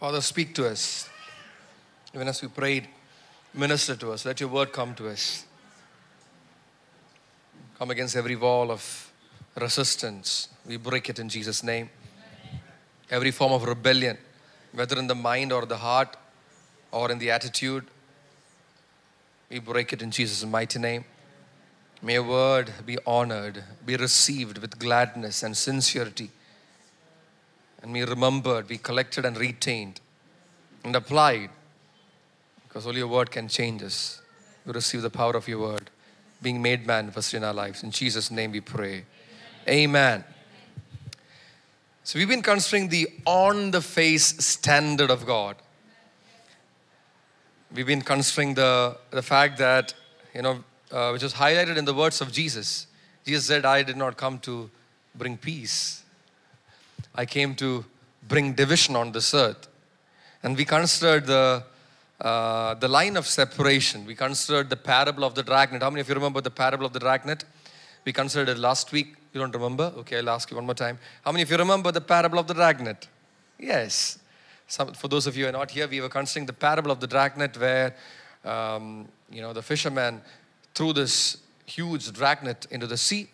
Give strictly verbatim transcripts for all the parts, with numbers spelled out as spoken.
Father, speak to us. Even as we prayed, minister to us. Let your word come to us. Come against every wall of resistance. We break it in Jesus' name. Every form of rebellion, whether in the mind or the heart or in the attitude, we break it in Jesus' mighty name. May your word be honored, be received with gladness and sincerity, and be remembered, be collected and retained and applied, because only your word can change us. We receive the power of your word, being made manifest in our lives. In Jesus' name we pray. Amen. Amen. So we've been considering the on-the-face standard of God. We've been considering the, the fact that, you know, uh, which was highlighted in the words of Jesus. Jesus said, I did not come to bring peace. I came to bring division on this earth. And we considered the, uh, the line of separation. We considered the parable of the dragnet. How many of you remember the parable of the dragnet? We considered it last week. You don't remember? Okay, I'll ask you one more time. How many of you remember the parable of the dragnet? Yes. Some, for those of you who are not here, we were considering the parable of the dragnet where, um, you know, the fishermen threw this huge dragnet into the sea,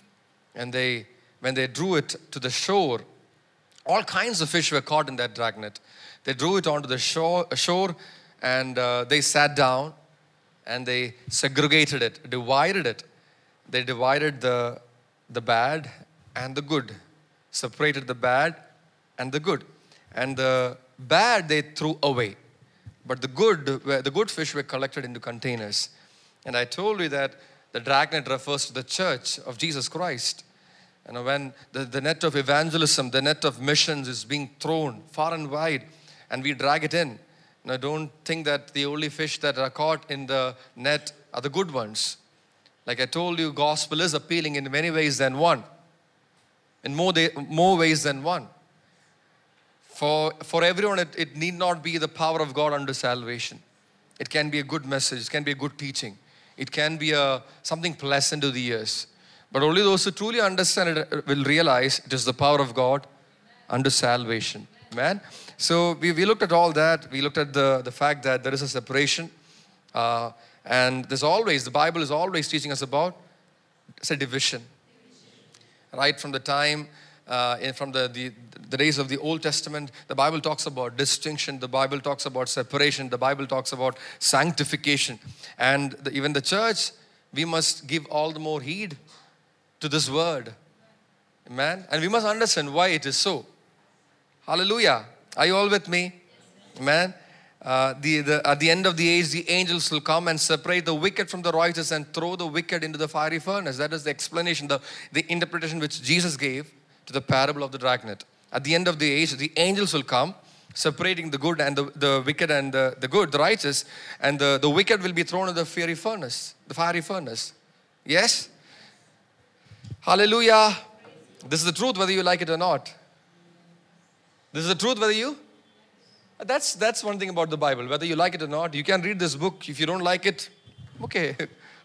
and they, when they drew it to the shore, all kinds of fish were caught in that dragnet. They drew it onto the shore, shore and uh, they sat down and they segregated it, divided it. They divided the, the bad and the good, separated the bad and the good. And the bad they threw away, but the good, the good fish were collected into containers. And I told you that the dragnet refers to the church of Jesus Christ. And when the, the net of evangelism, the net of missions is being thrown far and wide, and we drag it in. Now don't think that the only fish that are caught in the net are the good ones. Like I told you, gospel is appealing in many ways than one, in more, day, more ways than one. For, for everyone, it, it need not be the power of God unto salvation. It can be a good message. It can be a good teaching. It can be a, something pleasant to the ears. But only those who truly understand it will realize it is the power of God unto salvation. Amen. So we, we looked at all that. We looked at the, the fact that there is a separation. Uh, and there's always, the Bible is always teaching us about, it's a division. Right from the time... Uh, in, from the, the, the days of the Old Testament, the Bible talks about distinction, the Bible talks about separation, the Bible talks about sanctification. And the, even the church, we must give all the more heed to this word. Amen. And we must understand why it is so. Hallelujah. Are you all with me? Amen. Uh, the, the, at the end of the age, the angels will come and separate the wicked from the righteous and throw the wicked into the fiery furnace. That is the explanation, the, the interpretation which Jesus gave to the parable of the dragnet. At the end of the age, the angels will come, separating the good and the, the wicked and the, the good, the righteous, and the, the wicked will be thrown in the fiery furnace, the fiery furnace. Yes? Hallelujah. This is the truth whether you like it or not. This is the truth whether you... That's, that's one thing about the Bible, whether you like it or not. You can read this book. If you don't like it, okay,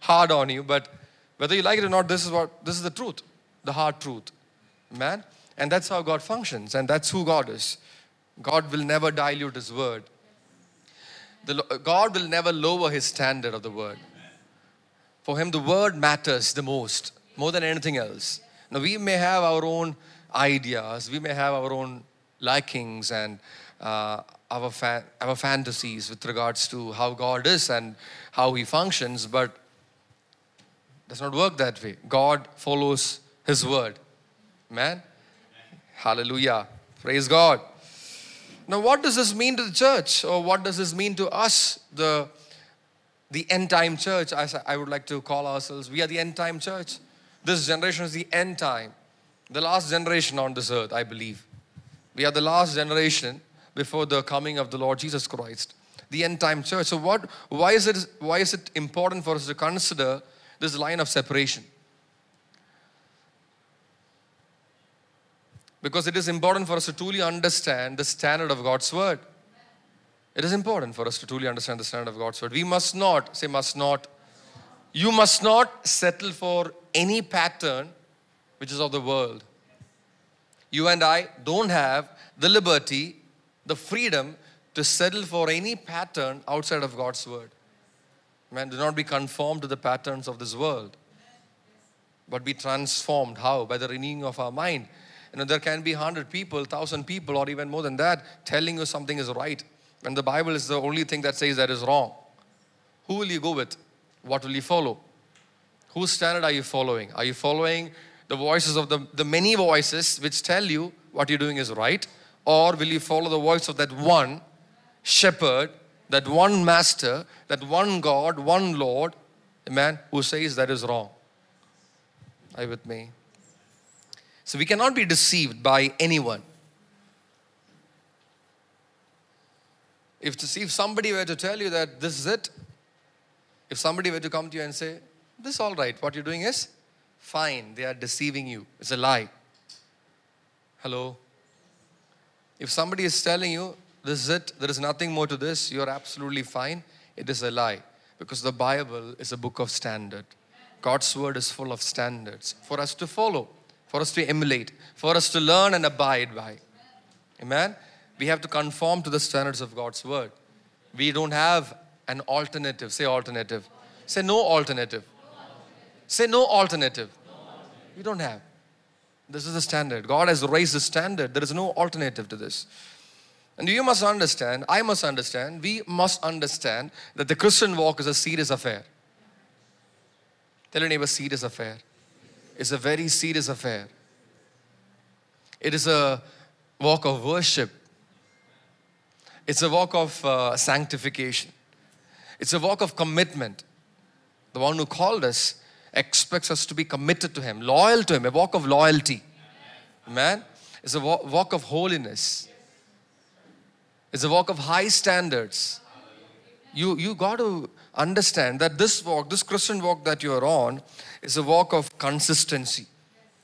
hard on you. But whether you like it or not, this is, what, this is the truth, the hard truth. Man, and that's how God functions, and that's who God is. God will never dilute His word. The, God will never lower His standard of the word. For Him, the word matters the most, more than anything else. Now, we may have our own ideas, we may have our own likings and uh, our, fa our fantasies with regards to how God is and how He functions, but it does not work that way. God follows His word. Man, hallelujah, praise God. Now, what does this mean to the church, or what does this mean to us, the the end time church? As I would like to call ourselves, we are the end time church. This generation is the end time, the last generation on this earth. I believe we are the last generation before the coming of the Lord Jesus Christ, the end time church. So, what? Why is it? Why is it important for us to consider this line of separation? Because it is important for us to truly understand the standard of God's word. It is important for us to truly understand the standard of God's word. We must not, say must not. You must not settle for any pattern which is of the world. You and I don't have the liberty, the freedom to settle for any pattern outside of God's word. Man, do not be conformed to the patterns of this world, but be transformed. How? By the renewing of our mind. You know, there can be hundred people, thousand people, or even more than that, telling you something is right, and the Bible is the only thing that says that is wrong. Who will you go with? What will you follow? Whose standard are you following? Are you following the voices of the, the many voices which tell you what you're doing is right? Or will you follow the voice of that one shepherd, that one master, that one God, one Lord, a man who says that is wrong? Are you with me? So we cannot be deceived by anyone. If, to see, if somebody were to tell you that this is it, if somebody were to come to you and say, this is all right, what you're doing is fine, they are deceiving you. It's a lie. Hello? If somebody is telling you, this is it, there is nothing more to this, you're absolutely fine, it is a lie. Because the Bible is a book of standard. God's word is full of standards for us to follow, for us to emulate, for us to learn and abide by. Amen? We have to conform to the standards of God's word. We don't have an alternative. Say alternative. Say no alternative. No alternative. Say no alternative. No alternative. We don't have. This is the standard. God has raised the standard. There is no alternative to this. And you must understand, I must understand, we must understand that the Christian walk is a serious affair. Tell your neighbor, serious affair. It's a very serious affair. It is a walk of worship. It's a walk of uh, sanctification. It's a walk of commitment. The one who called us expects us to be committed to Him, loyal to Him, a walk of loyalty. Amen. It's a walk of holiness. It's a walk of high standards. You, you got to understand that this walk, this Christian walk that you are on, is a walk of consistency.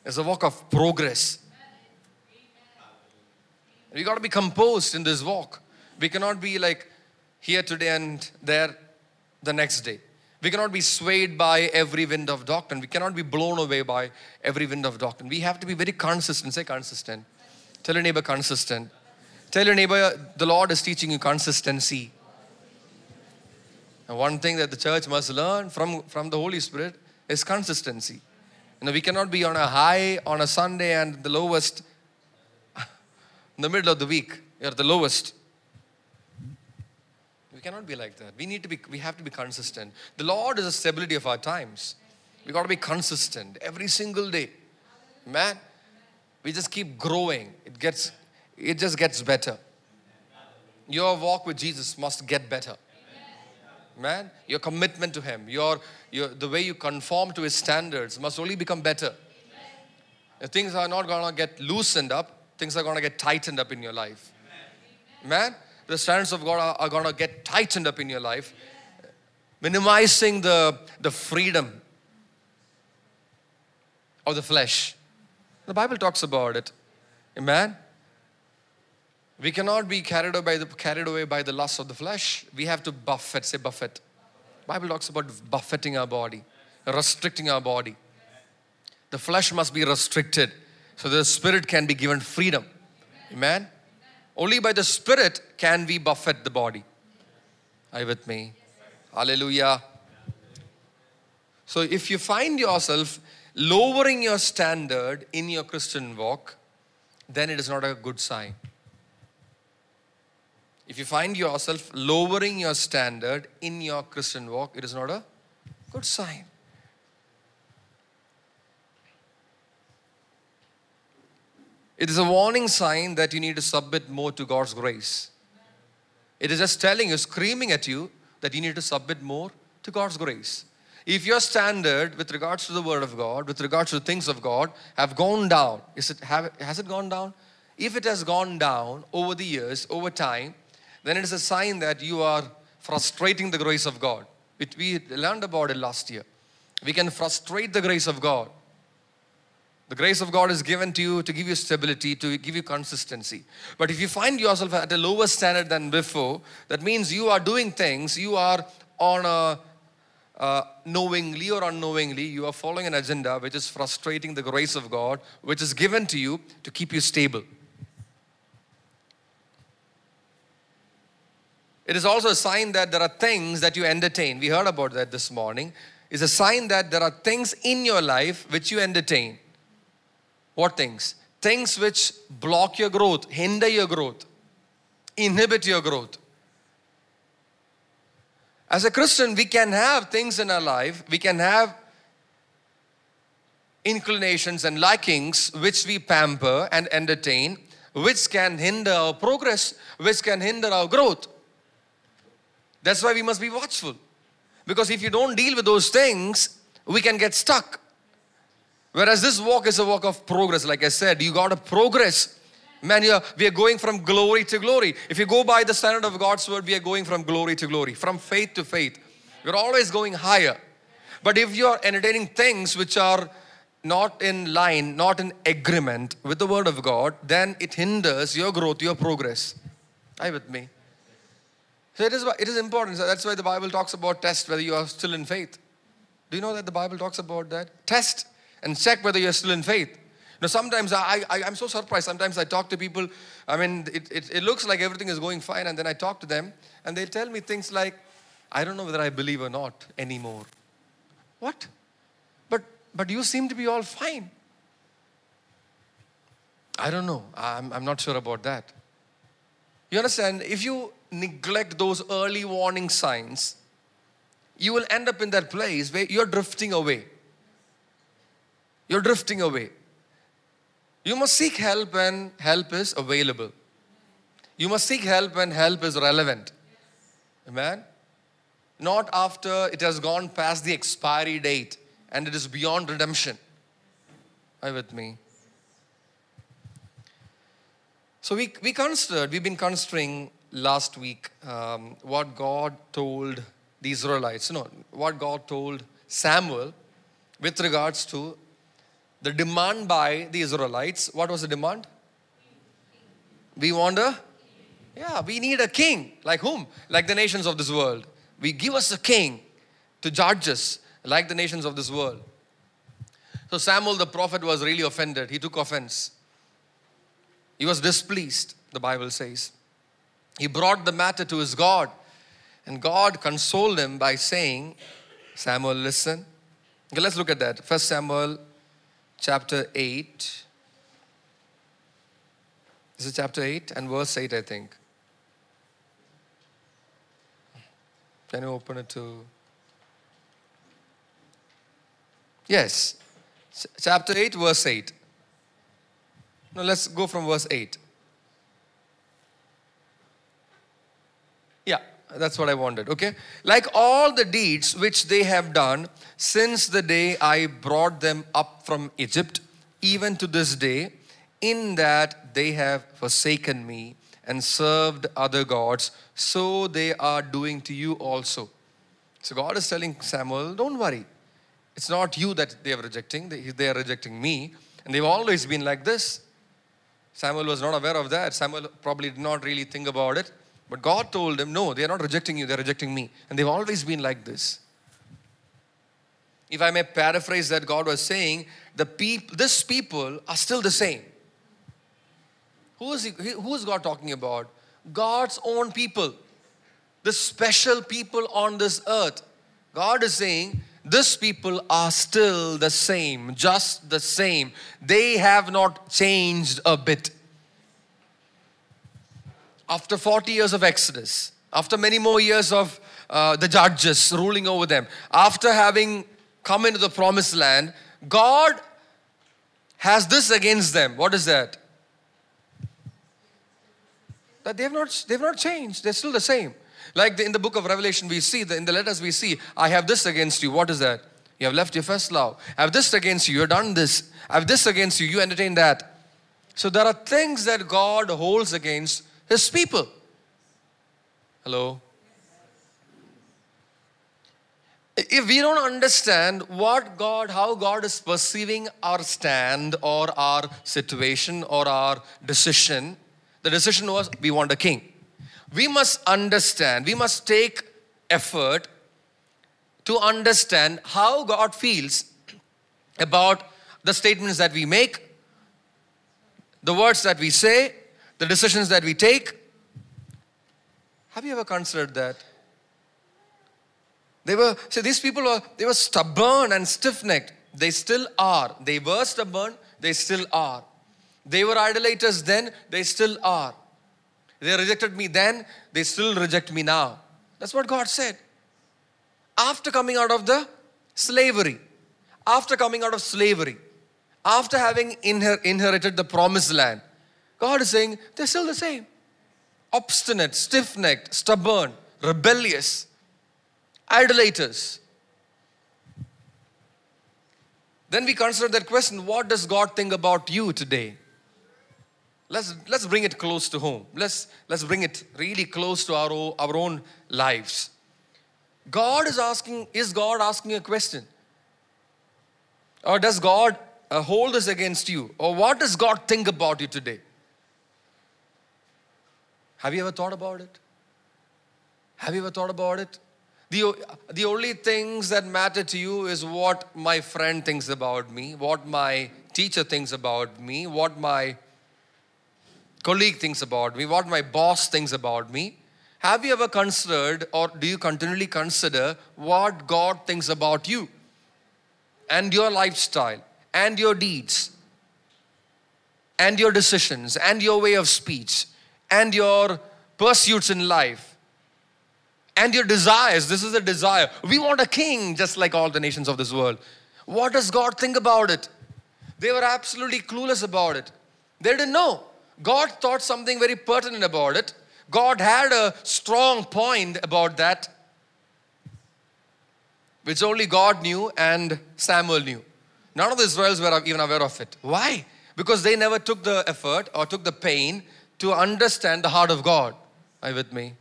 It's a walk of progress. You got to be composed in this walk. We cannot be like here today and there the next day. We cannot be swayed by every wind of doctrine. We cannot be blown away by every wind of doctrine. We have to be very consistent. Say consistent. Tell your neighbor consistent. Tell your neighbor the Lord is teaching you consistency. And one thing that the church must learn from, from the Holy Spirit is consistency. You know, we cannot be on a high on a Sunday and the lowest in the middle of the week. You're the lowest. We cannot be like that. We need to be, we have to be consistent. The Lord is the stability of our times. We got to be consistent every single day. Man, we just keep growing. It gets, it just gets better. Your walk with Jesus must get better. Man, your commitment to Him, your, your the way you conform to His standards must only become better. If things are not going to get loosened up, things are going to get tightened up in your life. Man, the standards of God are, are going to get tightened up in your life, minimizing the, the freedom of the flesh. The Bible talks about it. Amen? We cannot be carried away by the, carried away by the lust of the flesh. We have to buffet. Say buffet. The Bible talks about buffeting our body, restricting our body. The flesh must be restricted so the spirit can be given freedom. Amen? Only by the Spirit can we buffet the body. Are you with me? Hallelujah. So if you find yourself lowering your standard in your Christian walk, then it is not a good sign. If you find yourself lowering your standard in your Christian walk, it is not a good sign. It is a warning sign that you need to submit more to God's grace. It is just telling you, screaming at you, that you need to submit more to God's grace. If your standard with regards to the Word of God, with regards to the things of God, have gone down, is it, have, has it gone down? If it has gone down over the years, over time, then it is a sign that you are frustrating the grace of God. It, we learned about it last year. We can frustrate the grace of God. The grace of God is given to you to give you stability, to give you consistency. But if you find yourself at a lower standard than before, that means you are doing things, you are on a, uh, knowingly or unknowingly, you are following an agenda which is frustrating the grace of God, which is given to you to keep you stable. It is also a sign that there are things that you entertain. We heard about that this morning. It's a sign that there are things in your life which you entertain. What things? Things which block your growth, hinder your growth, inhibit your growth. As a Christian, we can have things in our life, we can have inclinations and likings which we pamper and entertain, which can hinder our progress, which can hinder our growth. That's why we must be watchful. Because if you don't deal with those things, we can get stuck. Whereas this walk is a walk of progress. Like I said, you got to progress. Man, you are, we are going from glory to glory. If you go by the standard of God's word, we are going from glory to glory, from faith to faith. We're always going higher. But if you are entertaining things which are not in line, not in agreement with the word of God, then it hinders your growth, your progress. Are you with me? So it is, it is important. So that's why the Bible talks about test whether you are still in faith. Do you know that the Bible talks about that? Test and check whether you're still in faith. Now sometimes I, I, I'm so surprised. Sometimes I talk to people. I mean, it, it, it looks like everything is going fine. And then I talk to them and they tell me things like, I don't know whether I believe or not anymore. What? But, but you seem to be all fine. I don't know. I'm, I'm not sure about that. You understand? If you neglect those early warning signs, you will end up in that place where you're drifting away. You're drifting away. You must seek help when help is available. You must seek help when help is relevant. Amen? Not after it has gone past the expiry date and it is beyond redemption. Are you with me? So we, we considered, we've been considering last week um, what God told the Israelites, no, what God told Samuel with regards to the demand by the Israelites. What was the demand? We want a, yeah, we need a king. Like whom? Like the nations of this world. We give us a king to judge us like the nations of this world. So Samuel the prophet was really offended. He took offense. He was displeased, the Bible says. He brought the matter to his God, and God consoled him by saying, Samuel, listen. Okay, let's look at that. First Samuel chapter eight. This is chapter eight and verse eight, I think. Can you open it to? Yes. Chapter eight, verse eight. Now let's go from verse eight. Yeah, that's what I wanted, okay? Like all the deeds which they have done since the day I brought them up from Egypt, even to this day, in that they have forsaken me and served other gods, so they are doing to you also. So God is telling Samuel, don't worry. It's not you that they are rejecting. They are rejecting me. And they've always been like this. Samuel was not aware of that. Samuel probably did not really think about it. But God told him, no, they are not rejecting you, they are rejecting me. And they've always been like this. If I may paraphrase that, God was saying, the peop this people are still the same. Who is, he, who is God talking about? God's own people. The special people on this earth. God is saying, these people are still the same, just the same. They have not changed a bit. After forty years of Exodus, after many more years of uh, the judges ruling over them, after having come into the promised land, God has this against them. What is that? That they have not, they've not changed. They're still the same. Like the, in the book of Revelation, we see, the, in the letters we see, I have this against you. What is that? You have left your first love. I have this against you. You have done this. I have this against you. You entertain that. So there are things that God holds against His people. Hello? If we don't understand what God, how God is perceiving our stand or our situation or our decision, the decision was we want a king. We must understand, we must take effort to understand how God feels about the statements that we make, the words that we say, the decisions that we take. Have you ever considered that? They were, so these people were, they were stubborn and stiff-necked. They still are. They were stubborn, they still are. They were idolaters then, they still are. They rejected me then, they still reject me now. That's what God said. After coming out of the slavery, after coming out of slavery, after having inher- inherited the promised land, God is saying, they're still the same. Obstinate, stiff-necked, stubborn, rebellious, idolaters. Then we consider that question, what does God think about you today? Let's, let's bring it close to home. Let's, let's bring it really close to our own, our own lives. God is asking, is God asking a question? Or does God uh, hold this against you? Or what does God think about you today? Have you ever thought about it? Have you ever thought about it? The, the only things that matter to you is what my friend thinks about me, what my teacher thinks about me, what my colleague thinks about me, what my boss thinks about me. Have you ever considered, or do you continually consider what God thinks about you and your lifestyle and your deeds and your decisions and your way of speech and your pursuits in life? And your desires, this is a desire. We want a king just like all the nations of this world. What does God think about it? They were absolutely clueless about it. They didn't know. God thought something very pertinent about it. God had a strong point about that, which only God knew and Samuel knew. None of the Israelites were even aware of it. Why? Because they never took the effort or took the pain to understand the heart of God. Are you with me?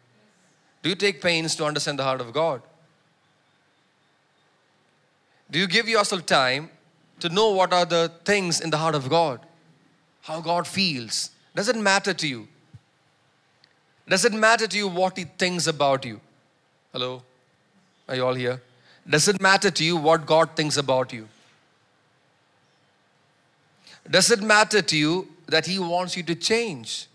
Do you take pains to understand the heart of God? Do you give yourself time to know what are the things in the heart of God? How God feels? Does it matter to you? Does it matter to you what He thinks about you? Hello? Are you all here? Does it matter to you what God thinks about you? Does it matter to you that He wants you to change?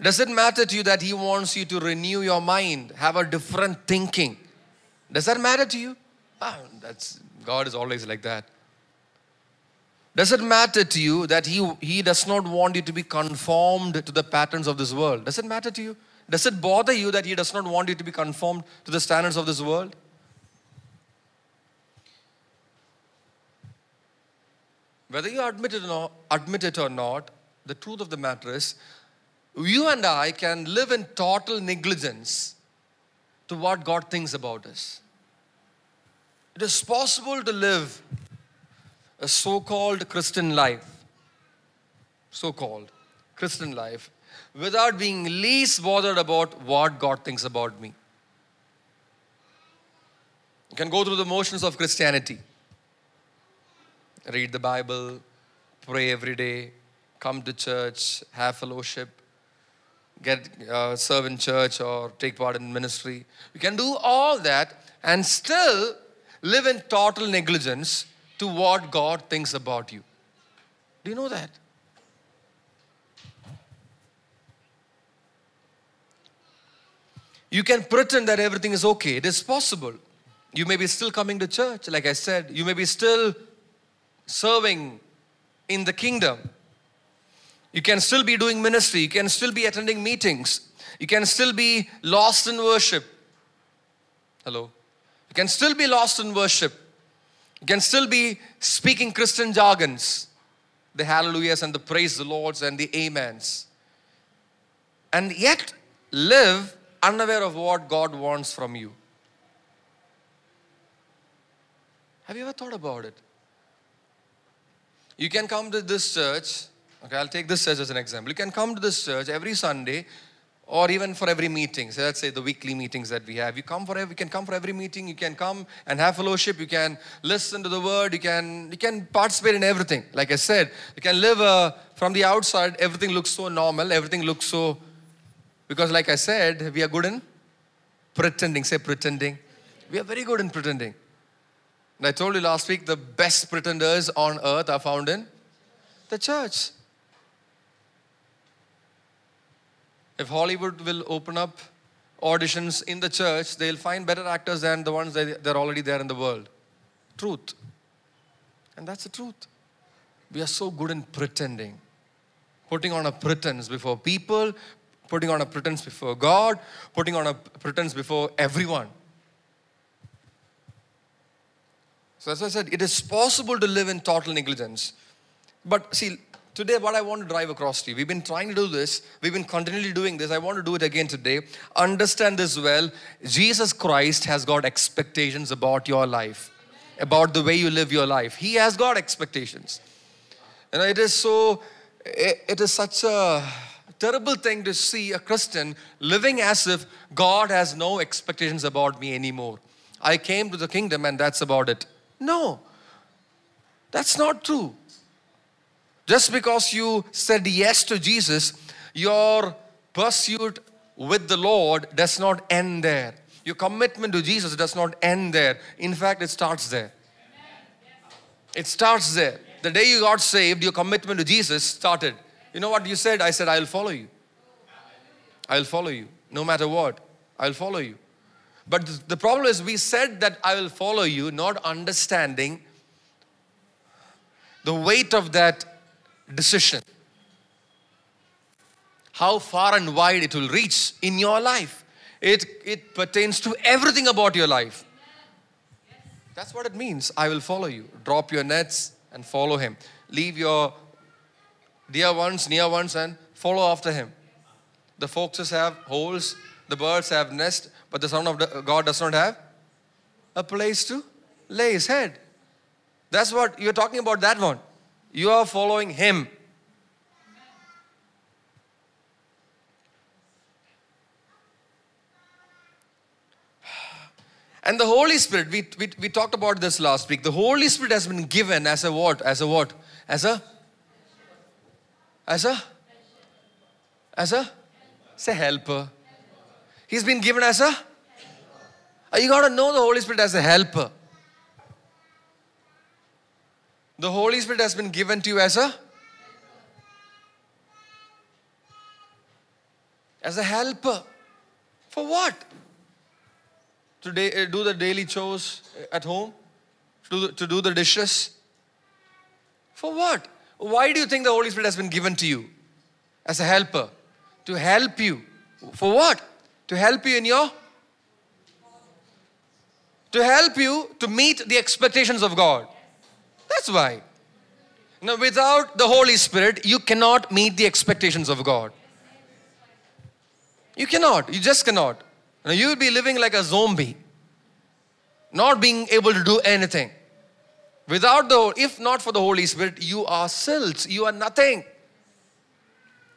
Does it matter to you that He wants you to renew your mind, have a different thinking? Does that matter to you? Ah, that's, God is always like that. Does it matter to you that he, he does not want you to be conformed to the patterns of this world? Does it matter to you? Does it bother you that He does not want you to be conformed to the standards of this world? Whether you admit it or not, admit it or not, the truth of the matter is, you and I can live in total negligence to what God thinks about us. It is possible to live a so-called Christian life, so-called Christian life, without being least bothered about what God thinks about me. You can go through the motions of Christianity. Read the Bible, pray every day, come to church, have fellowship, get uh, serve in church or take part in ministry. You can do all that and still live in total negligence to what God thinks about you. Do you know that? You can pretend that everything is okay. It is possible. You may be still coming to church, like I said. You may be still serving in the kingdom. You can still be doing ministry. You can still be attending meetings. You can still be lost in worship. Hello. You can still be lost in worship. You can still be speaking Christian jargons. The hallelujahs and the praise the Lords and the amens. And yet live unaware of what God wants from you. Have you ever thought about it? You can come to this church. Okay, I'll take this church as an example. You can come to this church every Sunday or even for every meeting. So let's say the weekly meetings that we have. You come for every, you can come for every meeting. You can come and have fellowship. You can listen to the word. You can, you can participate in everything. Like I said, you can live uh, from the outside. Everything looks so normal. Everything looks so... Because like I said, we are good in pretending. Say pretending. We are very good in pretending. And I told you last week, the best pretenders on earth are found in the church. If Hollywood will open up auditions in the church, they'll find better actors than the ones that are already there in the world. Truth. And that's the truth. We are so good in pretending. Putting on a pretense before people, putting on a pretense before God, putting on a pretense before everyone. So as I said, it is possible to live in total negligence. But see, today what I want to drive across to you, we've been trying to do this, we've been continually doing this, I want to do it again today. Understand this well, Jesus Christ has got expectations about your life, about the way you live your life. He has got expectations. And it is so, it is such a terrible thing to see a Christian living as if God has no expectations about me anymore. I came to the kingdom and that's about it. No, that's not true. Just because you said yes to Jesus, your pursuit with the Lord does not end there. Your commitment to Jesus does not end there. In fact, it starts there. It starts there. The day you got saved, your commitment to Jesus started. You know what you said? I said, I'll follow you. I'll follow you. No matter what, I'll follow you. But the problem is we said that I will follow you, not understanding the weight of that decision. How far and wide it will reach in your life. It, it pertains to everything about your life. That's what it means. I will follow you. Drop your nets and follow him. Leave your dear ones, near ones and follow after him. The foxes have holes, the birds have nests, but the Son of God does not have a place to lay his head. That's what you're talking about, that one. You are following him. And the Holy Spirit, we, we, we talked about this last week. The Holy Spirit has been given as a what? As a what? As a? As a? As a? Say helper. He's been given as a? You got to know the Holy Spirit as a helper. The Holy Spirit has been given to you as a? As a helper. For what? To da- do the daily chores at home? To, to do the dishes? For what? Why do you think the Holy Spirit has been given to you? As a helper. To help you. For what? To help you in your? To help you to meet the expectations of God. That's why. Now, without the Holy Spirit, you cannot meet the expectations of God. You cannot. You just cannot. Now, you will be living like a zombie, not being able to do anything. Without the, if not for the Holy Spirit, you are silts. You are nothing.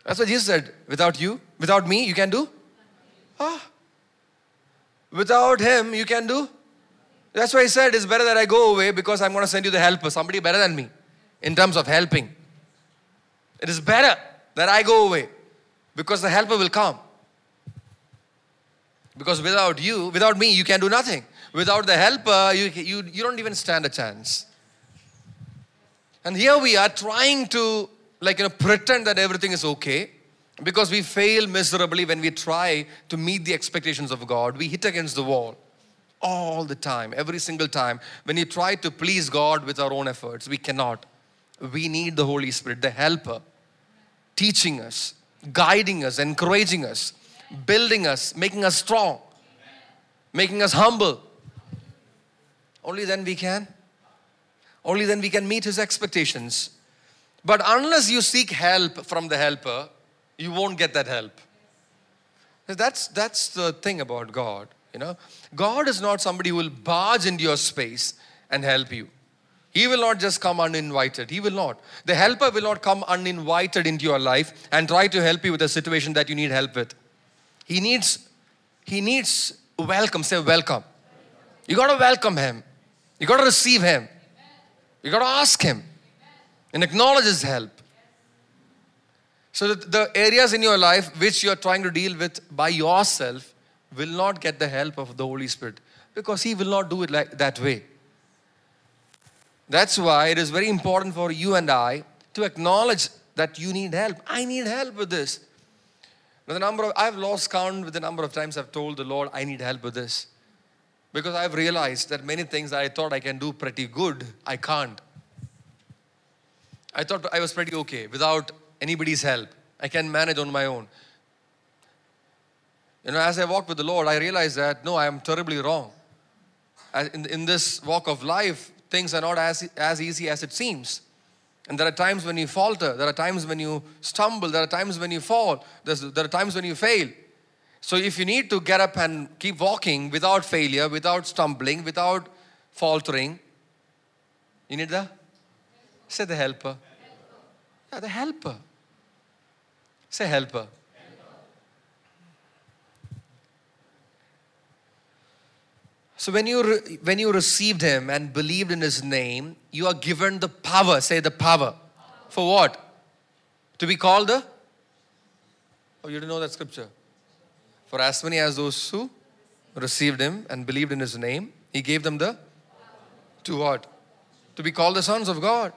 That's what Jesus said. Without you, without me, you can do? Ah. Without him, you can do? That's why he said, it's better that I go away because I'm going to send you the helper, somebody better than me in terms of helping. It is better that I go away because the helper will come. Because without you, without me, you can do nothing. Without the helper, you, you, you don't even stand a chance. And here we are trying to like you know, pretend that everything is okay because we fail miserably when we try to meet the expectations of God. We hit against the wall. All the time, every single time. When you try to please God with our own efforts, we cannot. We need the Holy Spirit, the helper, teaching us, guiding us, encouraging us, building us, making us strong, making us humble. Only then we can. Only then we can meet his expectations. But unless you seek help from the helper, you won't get that help. That's, that's the thing about God. You know, God is not somebody who will barge into your space and help you. He will not just come uninvited. He will not. The helper will not come uninvited into your life and try to help you with a situation that you need help with. He needs, he needs welcome. Say welcome. You got to welcome him. You got to receive him. You got to ask him and acknowledge his help. So that the areas in your life which you're trying to deal with by yourself will not get the help of the Holy Spirit because he will not do it like that way. That's why it is very important for you and I to acknowledge that you need help. I need help with this. Now the number of, I've lost count with the number of times I've told the Lord, I need help with this. Because I've realized that many things I thought I can do pretty good, I can't. I thought I was pretty okay without anybody's help. I can manage on my own. You know, as I walked with the Lord, I realized that, no, I am terribly wrong. In, in this walk of life, things are not as, as easy as it seems. And there are times when you falter. There are times when you stumble. There are times when you fall. There's, there are times when you fail. So if you need to get up and keep walking without failure, without stumbling, without faltering, you need the? Say the helper. Yeah, the helper. Say helper. So when you, re, when you received Him and believed in His name, you are given the power. Say the power. Power. For what? To be called the? Oh, you don't know that scripture. For as many as those who received Him and believed in His name, He gave them the? Power. To what? To be called the sons of God.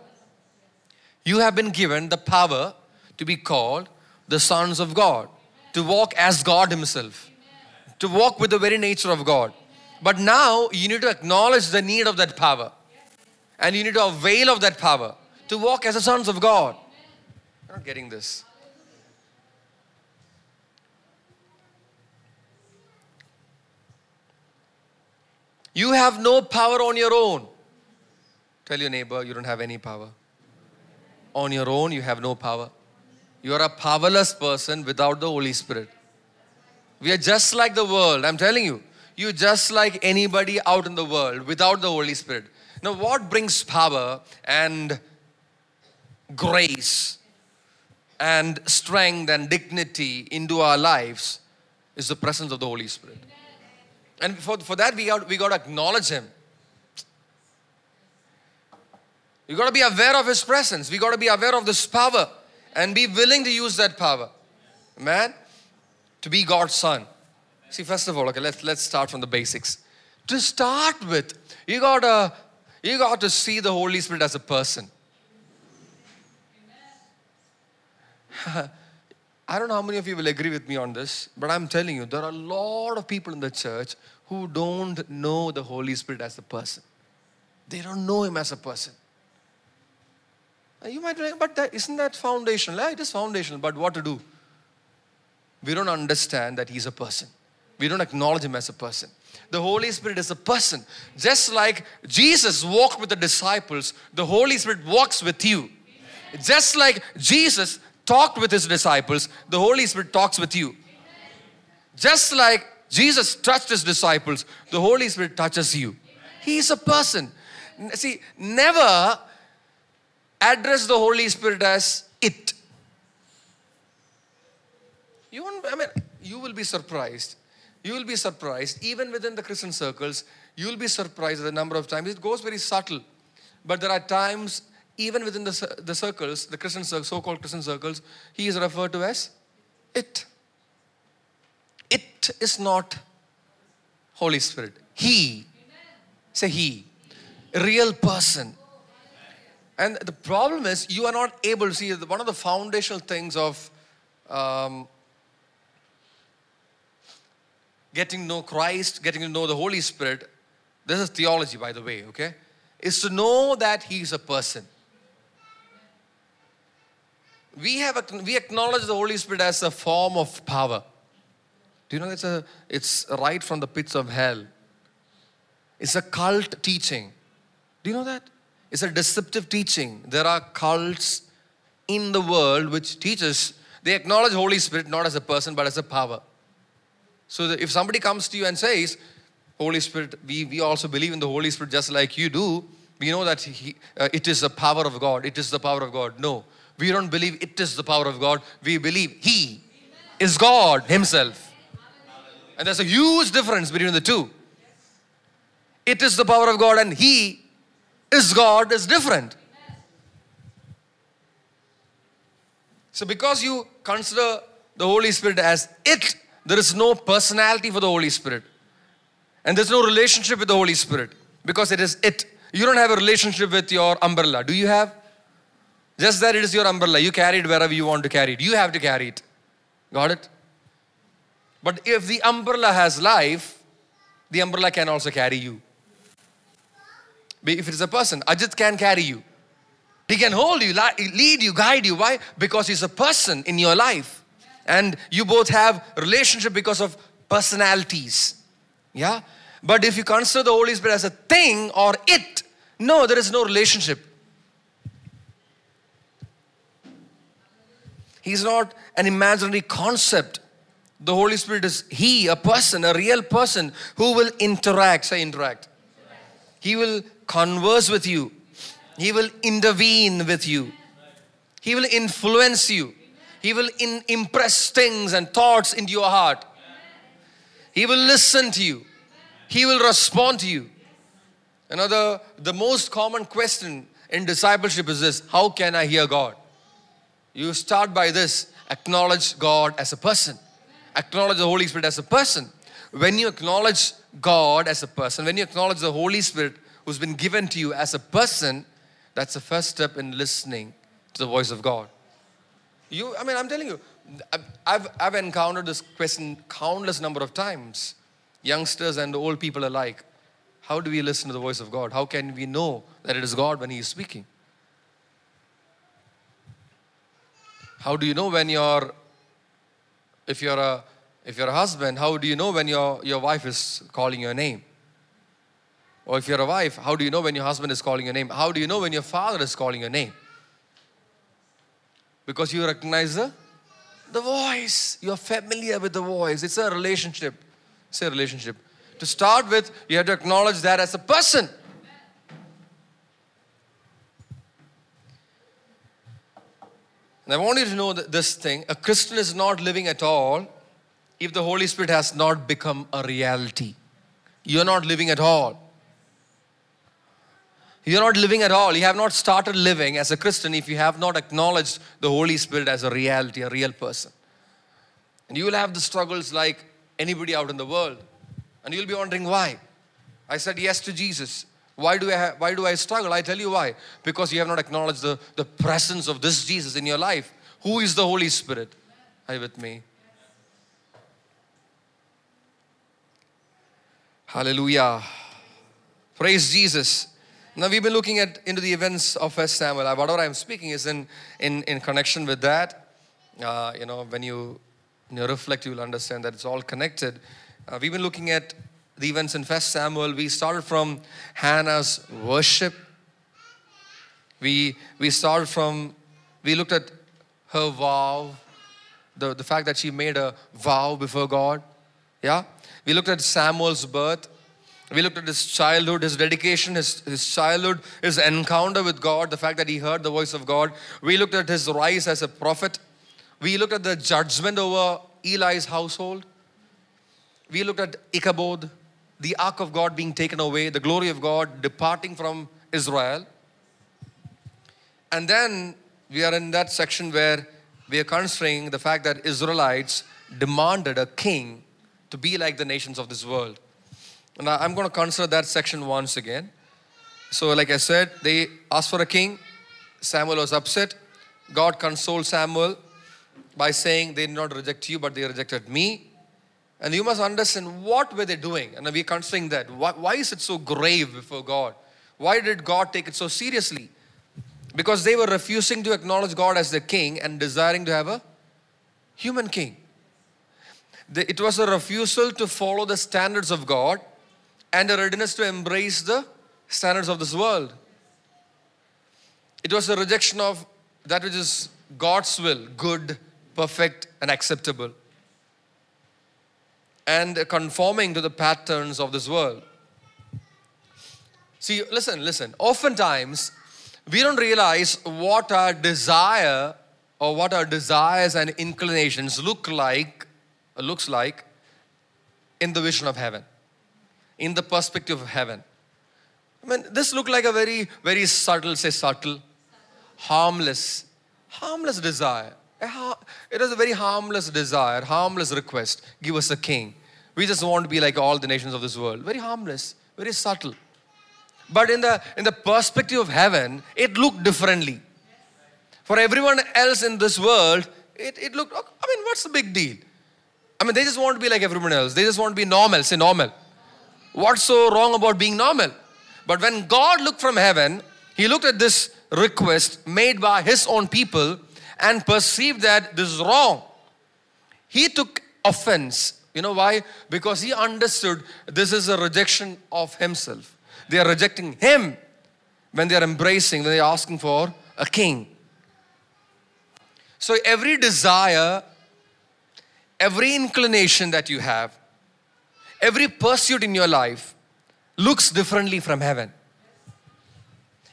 You have been given the power to be called the sons of God. Amen. To walk as God Himself. Amen. To walk with the very nature of God. But now you need to acknowledge the need of that power. And you need to avail of that power to walk as the sons of God. You're not getting this. You have no power on your own. Tell your neighbor, you don't have any power. On your own, you have no power. You are a powerless person without the Holy Spirit. We are just like the world, I'm telling you. You're just like anybody out in the world without the Holy Spirit. Now, what brings power and grace and strength and dignity into our lives is the presence of the Holy Spirit. And for, for that, we got, we got to acknowledge Him. You got to be aware of His presence. We got to be aware of this power and be willing to use that power. Amen? To be God's son. See, first of all, okay, let's, let's start from the basics. To start with, you gotta, you got to see the Holy Spirit as a person. I don't know how many of you will agree with me on this, but I'm telling you, there are a lot of people in the church who don't know the Holy Spirit as a person. They don't know Him as a person. You might be like, but that, isn't that foundational? Yeah, it is foundational, but what to do? We don't understand that He's a person. We don't acknowledge Him as a person. The Holy Spirit is a person. Just like Jesus walked with the disciples, the Holy Spirit walks with you. Amen. Just like Jesus talked with His disciples, the Holy Spirit talks with you. Amen. Just like Jesus touched His disciples, the Holy Spirit touches you. Amen. He's a person. See, never address the Holy Spirit as it. You won't, I mean, you will be surprised. You will be surprised, even within the Christian circles, you will be surprised at the number of times. It goes very subtle. But there are times, even within the, the circles, the Christian so-called Christian circles, He is referred to as it. It is not Holy Spirit. He. Say He. A real person. And the problem is, you are not able to see, one of the foundational things of um, getting to know Christ, getting to know the Holy Spirit, this is theology, by the way, okay, is to know that He is a person. We have we acknowledge the Holy Spirit as a form of power. Do you know it's a it's right from the pits of hell? It's a cult teaching. Do you know that? It's a deceptive teaching. There are cults in the world which teaches they acknowledge Holy Spirit not as a person but as a power. So that if somebody comes to you and says, Holy Spirit, we, we also believe in the Holy Spirit just like you do. We know that he, uh, it is the power of God. It is the power of God. No, we don't believe it is the power of God. We believe He is God Himself. And there's a huge difference between the two. It is the power of God and He is God is different. So because you consider the Holy Spirit as it, there is no personality for the Holy Spirit. And there's no relationship with the Holy Spirit. Because it is it. You don't have a relationship with your umbrella. Do you have? Just that it is your umbrella. You carry it wherever you want to carry it. You have to carry it. Got it? But if the umbrella has life, the umbrella can also carry you. If it is a person, Ajit can carry you. He can hold you, lead you, guide you. Why? Because he's a person in your life. And you both have relationship because of personalities. Yeah? But if you consider the Holy Spirit as a thing or it, no, there is no relationship. He's not an imaginary concept. The Holy Spirit is He, a person, a real person who will interact. Say interact. He will converse with you. He will intervene with you. He will influence you. He will in impress things and thoughts into your heart. He will listen to you. He will respond to you. Another, the most common question in discipleship is this: how can I hear God? You start by this: acknowledge God as a person. Acknowledge the Holy Spirit as a person. When you acknowledge God as a person, when you acknowledge the Holy Spirit who's been given to you as a person, that's the first step in listening to the voice of God. You, I mean, I'm telling you, I've, I've encountered this question countless number of times. Youngsters and old people alike. How do we listen to the voice of God? How can we know that it is God when He is speaking? How do you know when you're, if you're a, if you're a husband, how do you know when your, your wife is calling your name? Or if you're a wife, how do you know when your husband is calling your name? How do you know when your father is calling your name? Because you recognize the, the voice. You're familiar with the voice. It's a relationship. It's a relationship. To start with, you have to acknowledge that as a person. And I want you to know that this thing, a Christian is not living at all if the Holy Spirit has not become a reality. You're not living at all. You're not living at all. You have not started living as a Christian if you have not acknowledged the Holy Spirit as a reality, a real person. And you will have the struggles like anybody out in the world. And you'll be wondering why. I said yes to Jesus. Why do I, have, why do I struggle? I tell you why. Because you have not acknowledged the, the presence of this Jesus in your life. Who is the Holy Spirit? Are you with me? Hallelujah. Praise Jesus. Now, we've been looking at into the events of First Samuel. Whatever I'm speaking is in, in, in connection with that. Uh, you know, when you, when you reflect, you'll understand that it's all connected. Uh, we've been looking at the events in First Samuel. We started from Hannah's worship. We, we started from, we looked at her vow, the, the fact that she made a vow before God. Yeah? We looked at Samuel's birth. We looked at his childhood, his dedication, his, his childhood, his encounter with God, the fact that he heard the voice of God. We looked at his rise as a prophet. We looked at the judgment over Eli's household. We looked at Ichabod, the ark of God being taken away, the glory of God departing from Israel. And then we are in that section where we are considering the fact that Israelites demanded a king to be like the nations of this world. And I'm going to consider that section once again. So like I said, they asked for a king. Samuel was upset. God consoled Samuel by saying, they did not reject you, but they rejected me. And you must understand, what were they doing? And we're considering that. Why, why is it so grave before God? Why did God take it so seriously? Because they were refusing to acknowledge God as the king and desiring to have a human king. The, it was a refusal to follow the standards of God and a readiness to embrace the standards of this world. It was a rejection of that which is God's will, good, perfect, and acceptable, and conforming to the patterns of this world. See, listen, listen. Oftentimes, we don't realize what our desire or what our desires and inclinations look like, looks like in the vision of heaven. In the perspective of heaven. I mean, this looked like a very, very subtle, say subtle, harmless, harmless desire. It was a very harmless desire, harmless request. Give us a king. We just want to be like all the nations of this world. Very harmless, very subtle. But in the, in the perspective of heaven, it looked differently. For everyone else in this world, it, it looked, I mean, what's the big deal? I mean, they just want to be like everyone else. They just want to be normal. Say normal. What's so wrong about being normal? But when God looked from heaven, he looked at this request made by his own people and perceived that this is wrong. He took offense. You know why? Because he understood this is a rejection of himself. They are rejecting him when they are embracing, when they are asking for a king. So every desire, every inclination that you have, every pursuit in your life looks differently from heaven.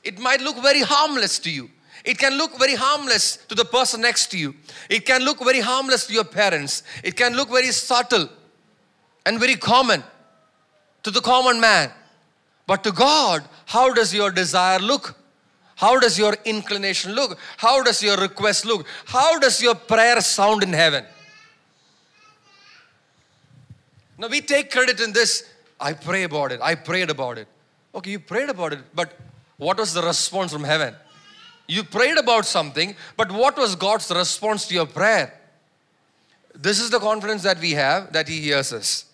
It might look very harmless to you. It can look very harmless to the person next to you. It can look very harmless to your parents. It can look very subtle and very common to the common man. But to God, how does your desire look? How does your inclination look? How does your request look? How does your prayer sound in heaven? Now we take credit in this. I pray about it. I prayed about it. Okay, you prayed about it, but what was the response from heaven? You prayed about something, but what was God's response to your prayer? This is the confidence that we have, that he hears us.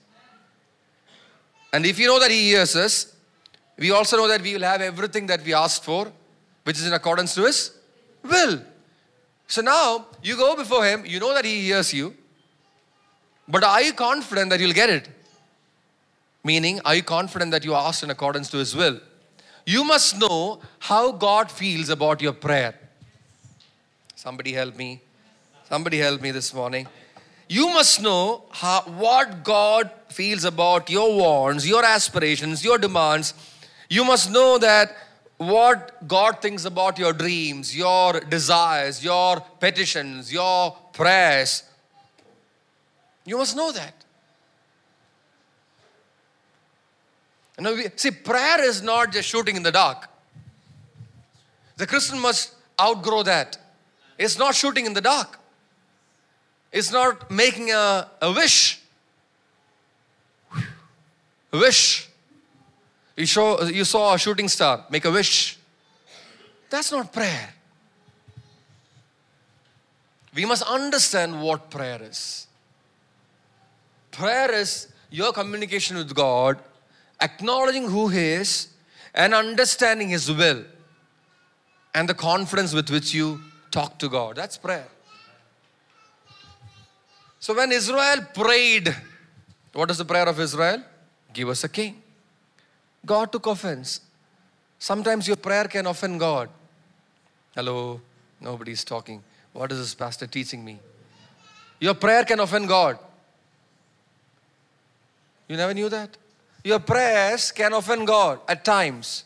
And if you know that he hears us, we also know that we will have everything that we asked for, which is in accordance to his will. So now you go before him, you know that he hears you, but are you confident that you'll get it? Meaning, are you confident that you asked in accordance to his will? You must know how God feels about your prayer. Somebody help me. Somebody help me this morning. You must know how, what God feels about your wants, your aspirations, your demands. You must know that what God thinks about your dreams, your desires, your petitions, your prayers. You must know that. You know, we, see, prayer is not just shooting in the dark. The Christian must outgrow that. It's not shooting in the dark. It's not making a, a wish. A wish. You, show, you saw a shooting star, make a wish. That's not prayer. We must understand what prayer is. Prayer is your communication with God, acknowledging who he is and understanding his will and the confidence with which you talk to God. That's prayer. So when Israel prayed, what is the prayer of Israel? Give us a king. God took offense. Sometimes your prayer can offend God. Hello, nobody's talking. What is this pastor teaching me? Your prayer can offend God. You never knew that? Your prayers can offend God at times.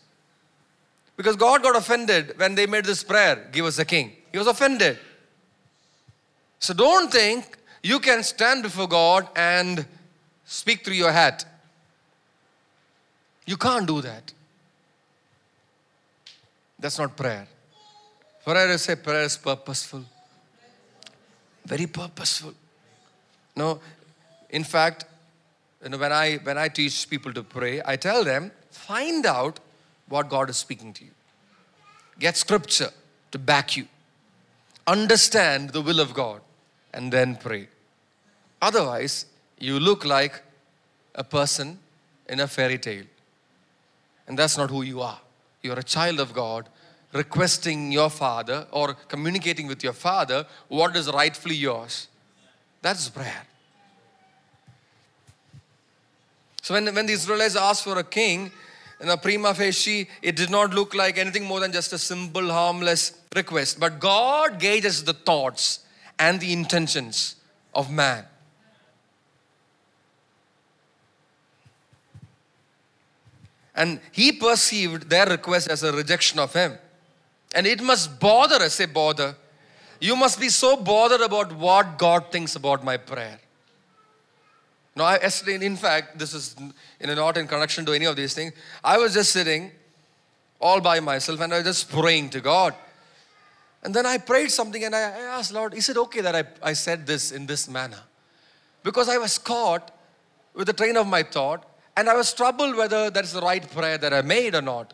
Because God got offended when they made this prayer, give us a king. He was offended. So don't think you can stand before God and speak through your hat. You can't do that. That's not prayer. Prayer is a prayer is purposeful. Very purposeful. No, in fact, You know, when I, when I teach people to pray, I tell them, find out what God is speaking to you. Get scripture to back you. Understand the will of God and then pray. Otherwise, you look like a person in a fairy tale. And that's not who you are. You are a child of God, requesting your Father or communicating with your Father what is rightfully yours. That's prayer. So when, when the Israelites asked for a king, in a prima facie, it did not look like anything more than just a simple, harmless request. But God gauges the thoughts and the intentions of man. And he perceived their request as a rejection of him. And it must bother us, say bother. You must be so bothered about what God thinks about my prayer. No, I, yesterday, in fact, this is you know, not in connection to any of these things. I was just sitting all by myself and I was just praying to God. And then I prayed something and I, I asked, Lord, is it okay that I, I said this in this manner? Because I was caught with the train of my thought and I was troubled whether that's the right prayer that I made or not.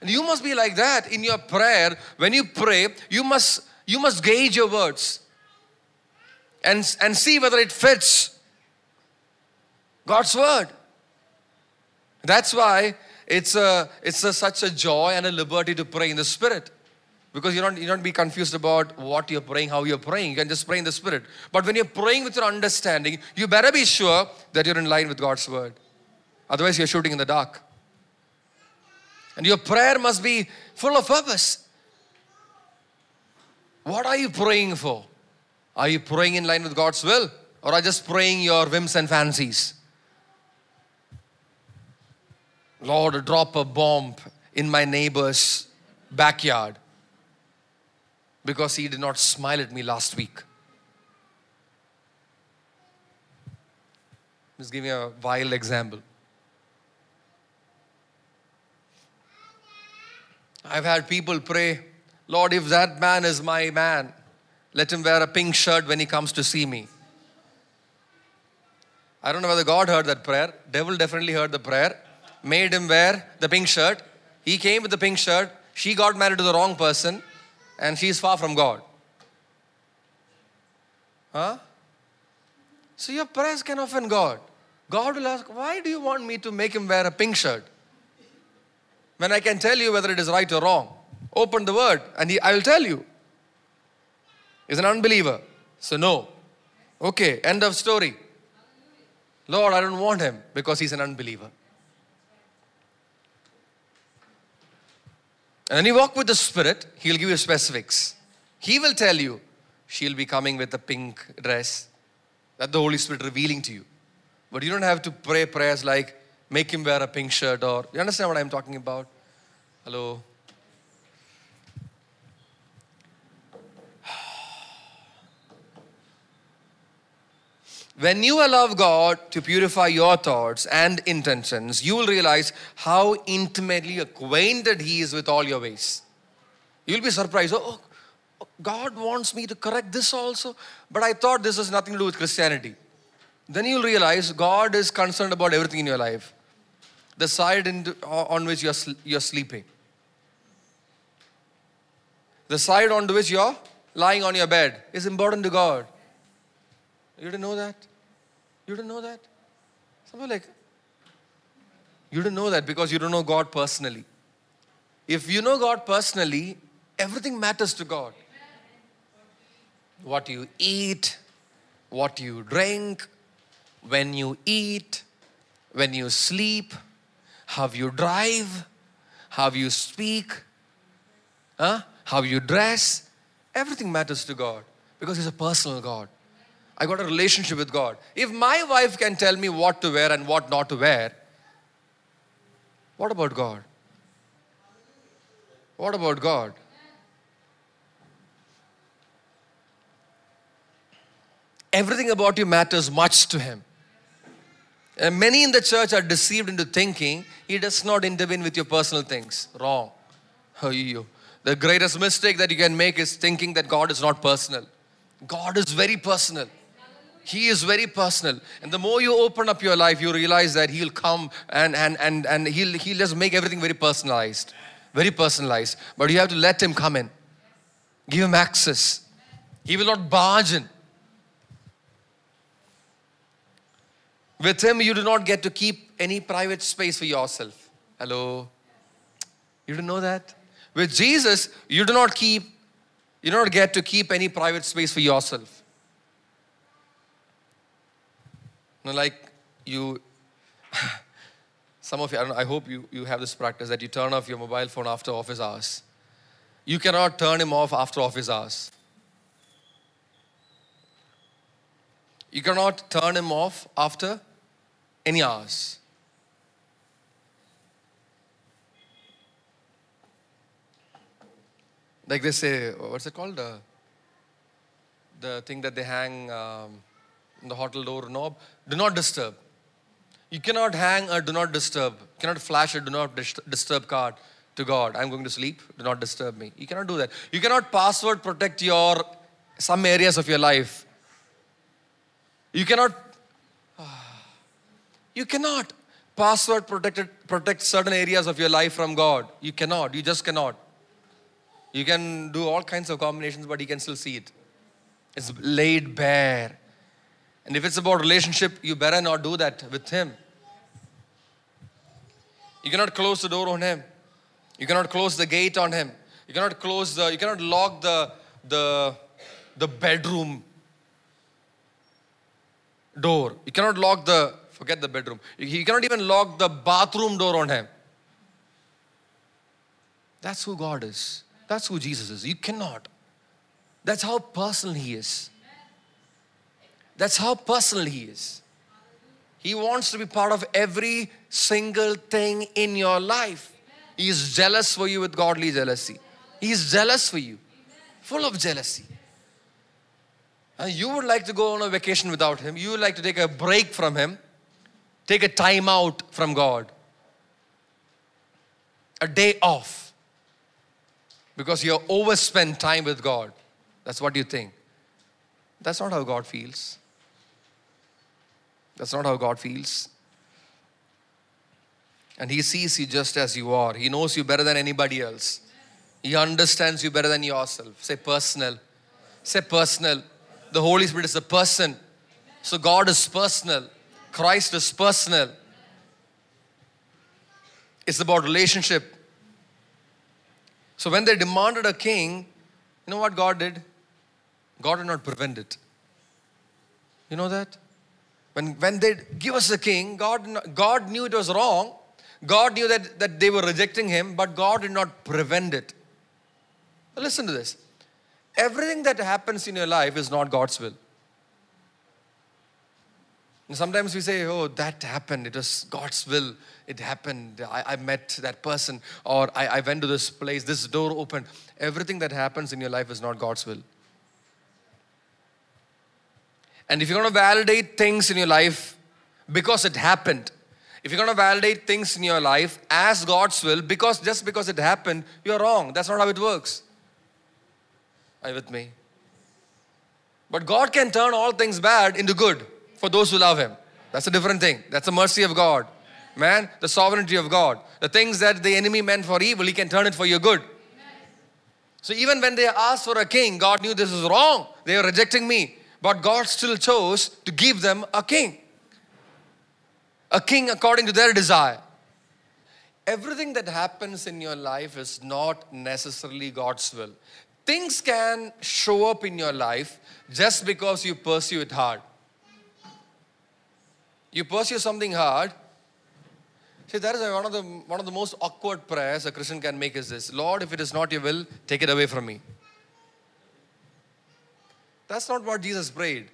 And you must be like that in your prayer. When you pray, you must, you must gauge your words and, and see whether it fits God's word. That's why it's a it's a, such a joy and a liberty to pray in the Spirit, because you don't you don't be confused about what you're praying, how you're praying. You can just pray in the Spirit. But when you're praying with your understanding, you better be sure that you're in line with God's word. Otherwise, you're shooting in the dark. And your prayer must be full of purpose. What are you praying for? Are you praying in line with God's will, or are you just praying your whims and fancies? Lord, drop a bomb in my neighbor's backyard because he did not smile at me last week. Just give me a vile example. I've had people pray, Lord, if that man is my man, let him wear a pink shirt when he comes to see me. I don't know whether God heard that prayer. Devil definitely heard the prayer. Made him wear the pink shirt. He came with the pink shirt. She got married to the wrong person, and she's far from God. Huh? So your prayers can offend God. God will ask, why do you want me to make him wear a pink shirt when I can tell you whether it is right or wrong? Open the word and he, I will tell you. He's an unbeliever. So no. Okay, end of story. Lord, I don't want him because he's an unbeliever. And when you walk with the Spirit, he'll give you specifics. He will tell you, she'll be coming with a pink dress. That's the Holy Spirit revealing to you. But you don't have to pray prayers like, make him wear a pink shirt, or, you understand what I'm talking about? Hello? When you allow God to purify your thoughts and intentions, you will realize how intimately acquainted He is with all your ways. You'll be surprised. Oh, oh, God wants me to correct this also, but I thought this has nothing to do with Christianity. Then you'll realize God is concerned about everything in your life. The side into, on which you're, you're sleeping. The side on which you're lying on your bed is important to God. You didn't know that? You didn't know that? Some people are like, you didn't know that because you don't know God personally. If you know God personally, everything matters to God. What you eat, what you drink, when you eat, when you sleep, how you drive, how you speak, huh? How you dress, everything matters to God because He's a personal God. I got a relationship with God. If my wife can tell me what to wear and what not to wear, what about God? What about God? Everything about you matters much to Him. And many in the church are deceived into thinking He does not intervene with your personal things. Wrong. The greatest mistake that you can make is thinking that God is not personal. God is very personal. He is very personal. And the more you open up your life, you realize that He'll come and, and, and, and he'll, he'll just make everything very personalized. Very personalized. But you have to let Him come in. Give Him access. He will not barge in. With Him, you do not get to keep any private space for yourself. Hello? You don't know that? With Jesus, you do not keep, you do not get to keep any private space for yourself. You know, like you, some of you, I, don't know, I hope you, you have this practice that you turn off your mobile phone after office hours. You cannot turn him off after office hours. You cannot turn him off after any hours. Like they say, what's it called? The, the thing that they hang... Um, the hotel door knob, do not disturb. You cannot hang a do not disturb. You cannot flash a do not disturb card to God. I'm going to sleep, do not disturb me. You cannot do that. You cannot password protect your, some areas of your life. You cannot, you cannot password protect, protect certain areas of your life from God. You cannot, you just cannot. You can do all kinds of combinations, but He can still see it. It's laid bare. And if it's about relationship, you better not do that with him. You cannot close the door on him. You cannot close the gate on him. You cannot close the, you cannot lock the, the, the bedroom door. You cannot lock the, forget the bedroom. You cannot even lock the bathroom door on him. That's who God is. That's who Jesus is. You cannot. That's how personal he is. That's how personal he is. He wants to be part of every single thing in your life. He is jealous for you with godly jealousy. He is jealous for you, full of jealousy. And you would like to go on a vacation without him. You would like to take a break from him, take a time out from God, a day off, because you're overspent time with God. That's what you think. That's not how God feels. That's not how God feels. And he sees you just as you are. He knows you better than anybody else. He understands you better than yourself. Say personal. Say personal. The Holy Spirit is a person. So God is personal. Christ is personal. It's about relationship. So when they demanded a king, you know what God did? God did not prevent it. You know that? When, when they give us a king, God, God knew it was wrong. God knew that, that they were rejecting him, but God did not prevent it. But listen to this. Everything that happens in your life is not God's will. And sometimes we say, oh, that happened. It was God's will. It happened. I, I met that person, or I, I went to this place. This door opened. Everything that happens in your life is not God's will. And if you're going to validate things in your life because it happened, if you're going to validate things in your life as God's will, because just because it happened, you're wrong. That's not how it works. Are you with me? But God can turn all things bad into good for those who love him. That's a different thing. That's the mercy of God. Man, the sovereignty of God. The things that the enemy meant for evil, he can turn it for your good. So even when they asked for a king, God knew this is wrong. They are rejecting me. But God still chose to give them a king. A king according to their desire. Everything that happens in your life is not necessarily God's will. Things can show up in your life just because you pursue it hard. You pursue something hard. See, that is one of the, one of the most awkward prayers a Christian can make is this. Lord, if it is not your will, take it away from me. That's not what Jesus prayed.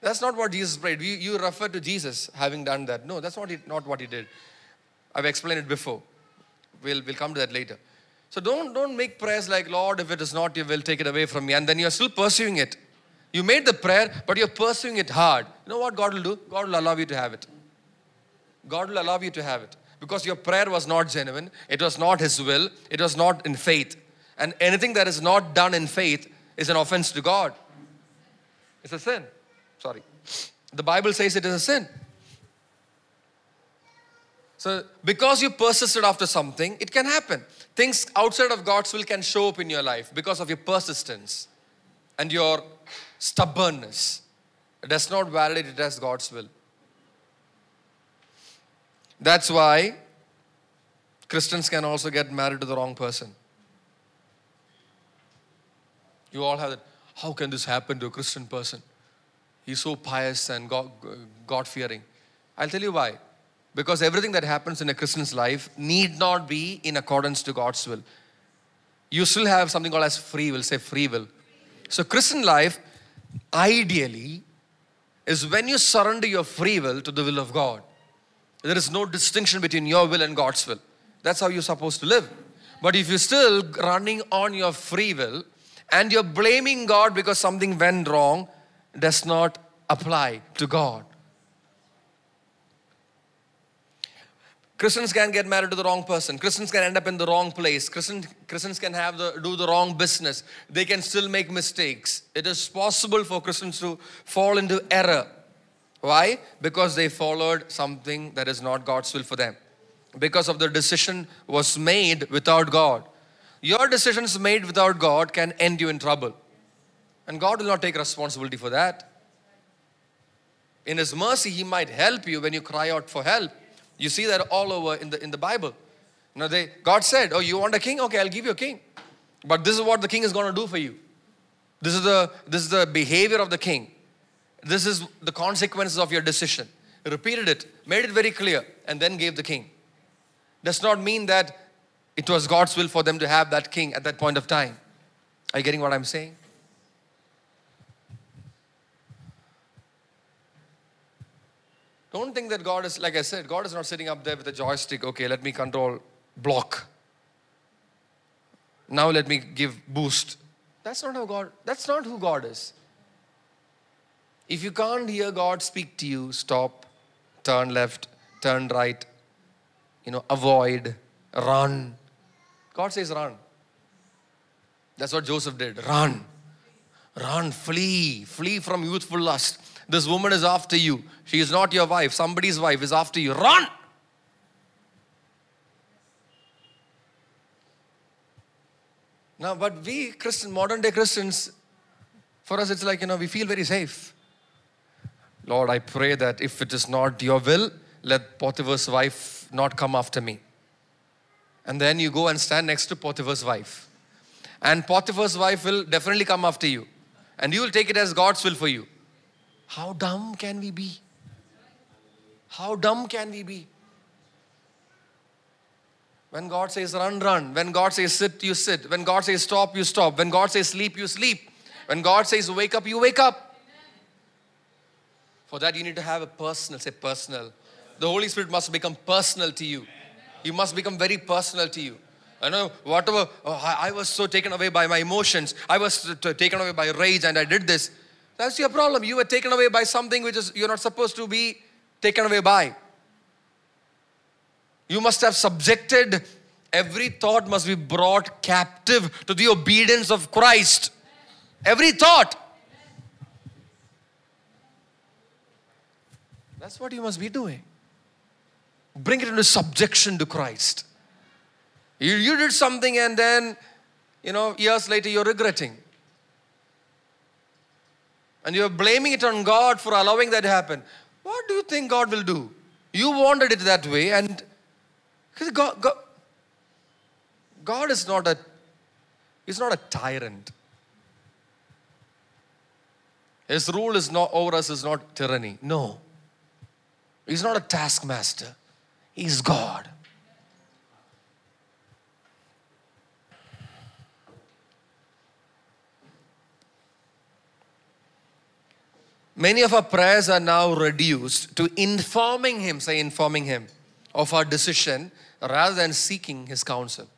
That's not what Jesus prayed. You, you refer to Jesus having done that. No, that's not, he, not what he did. I've explained it before. We'll, we'll come to that later. So don't, don't make prayers like, Lord, if it is not your will, take it away from me. And then you're still pursuing it. You made the prayer, but you're pursuing it hard. You know what God will do? God will allow you to have it. God will allow you to have it. Because your prayer was not genuine. It was not his will. It was not in faith. And anything that is not done in faith is an offense to God. It's a sin. Sorry. The Bible says it is a sin. So because you persisted after something, it can happen. Things outside of God's will can show up in your life because of your persistence and your stubbornness. It does not validate it as God's will. That's why Christians can also get married to the wrong person. You all have that. How can this happen to a Christian person? He's so pious and God, God-fearing. I'll tell you why. Because everything that happens in a Christian's life need not be in accordance to God's will. You still have something called as free will. Say free will. So Christian life, ideally, is when you surrender your free will to the will of God. There is no distinction between your will and God's will. That's how you're supposed to live. But if you're still running on your free will and you're blaming God because something went wrong, does not apply to God. Christians can get married to the wrong person. Christians can end up in the wrong place. Christian, Christians can have the, do the wrong business. They can still make mistakes. It is possible for Christians to fall into error. Why? Because they followed something that is not God's will for them. Because of the decision was made without God. Your decisions made without God can end you in trouble. And God will not take responsibility for that. In His mercy, He might help you when you cry out for help. You see that all over in the, in the Bible. You know, they, God said, oh, you want a king? Okay, I'll give you a king. But this is what the king is going to do for you. This is, the, this is the behavior of the king. This is the consequences of your decision. Repeated it, made it very clear, and then gave the king. Does not mean that it was God's will for them to have that king at that point of time. Are you getting what I'm saying? Don't think that God is, like I said, God is not sitting up there with a joystick. Okay, let me control block. Now let me give boost. That's not how God, that's not who God is. If you can't hear God speak to you, stop, turn left, turn right, you know, avoid, run. God says run. That's what Joseph did. Run, run, flee, flee from youthful lust. This woman is after you. She is not your wife. Somebody's wife is after you. Run. Now, but we Christian, modern day Christians, for us it's like, you know, we feel very safe. Lord, I pray that if it is not your will, let Potiphar's wife not come after me. And then you go and stand next to Potiphar's wife. And Potiphar's wife will definitely come after you. And you will take it as God's will for you. How dumb can we be? How dumb can we be? When God says run, run. When God says sit, you sit. When God says stop, you stop. When God says sleep, you sleep. When God says wake up, you wake up. For that you need to have a personal, say personal. The Holy Spirit must become personal to you. He must become very personal to you. I know whatever, oh, I, I was so taken away by my emotions. I was taken away by rage and I did this. That's your problem. You were taken away by something which is you're not supposed to be taken away by. You must have subjected, every thought must be brought captive to the obedience of Christ. Every thought. That's what you must be doing. Bring it into subjection to Christ. You, you did something and then, you know, years later you're regretting. And you're blaming it on God for allowing that to happen. What do you think God will do? You wanted it that way and... God, God, God is not a, He's not a tyrant. His rule is not over us is not tyranny. No. He's not a taskmaster. He's God. Many of our prayers are now reduced to informing Him, say informing Him, of our decision rather than seeking His counsel.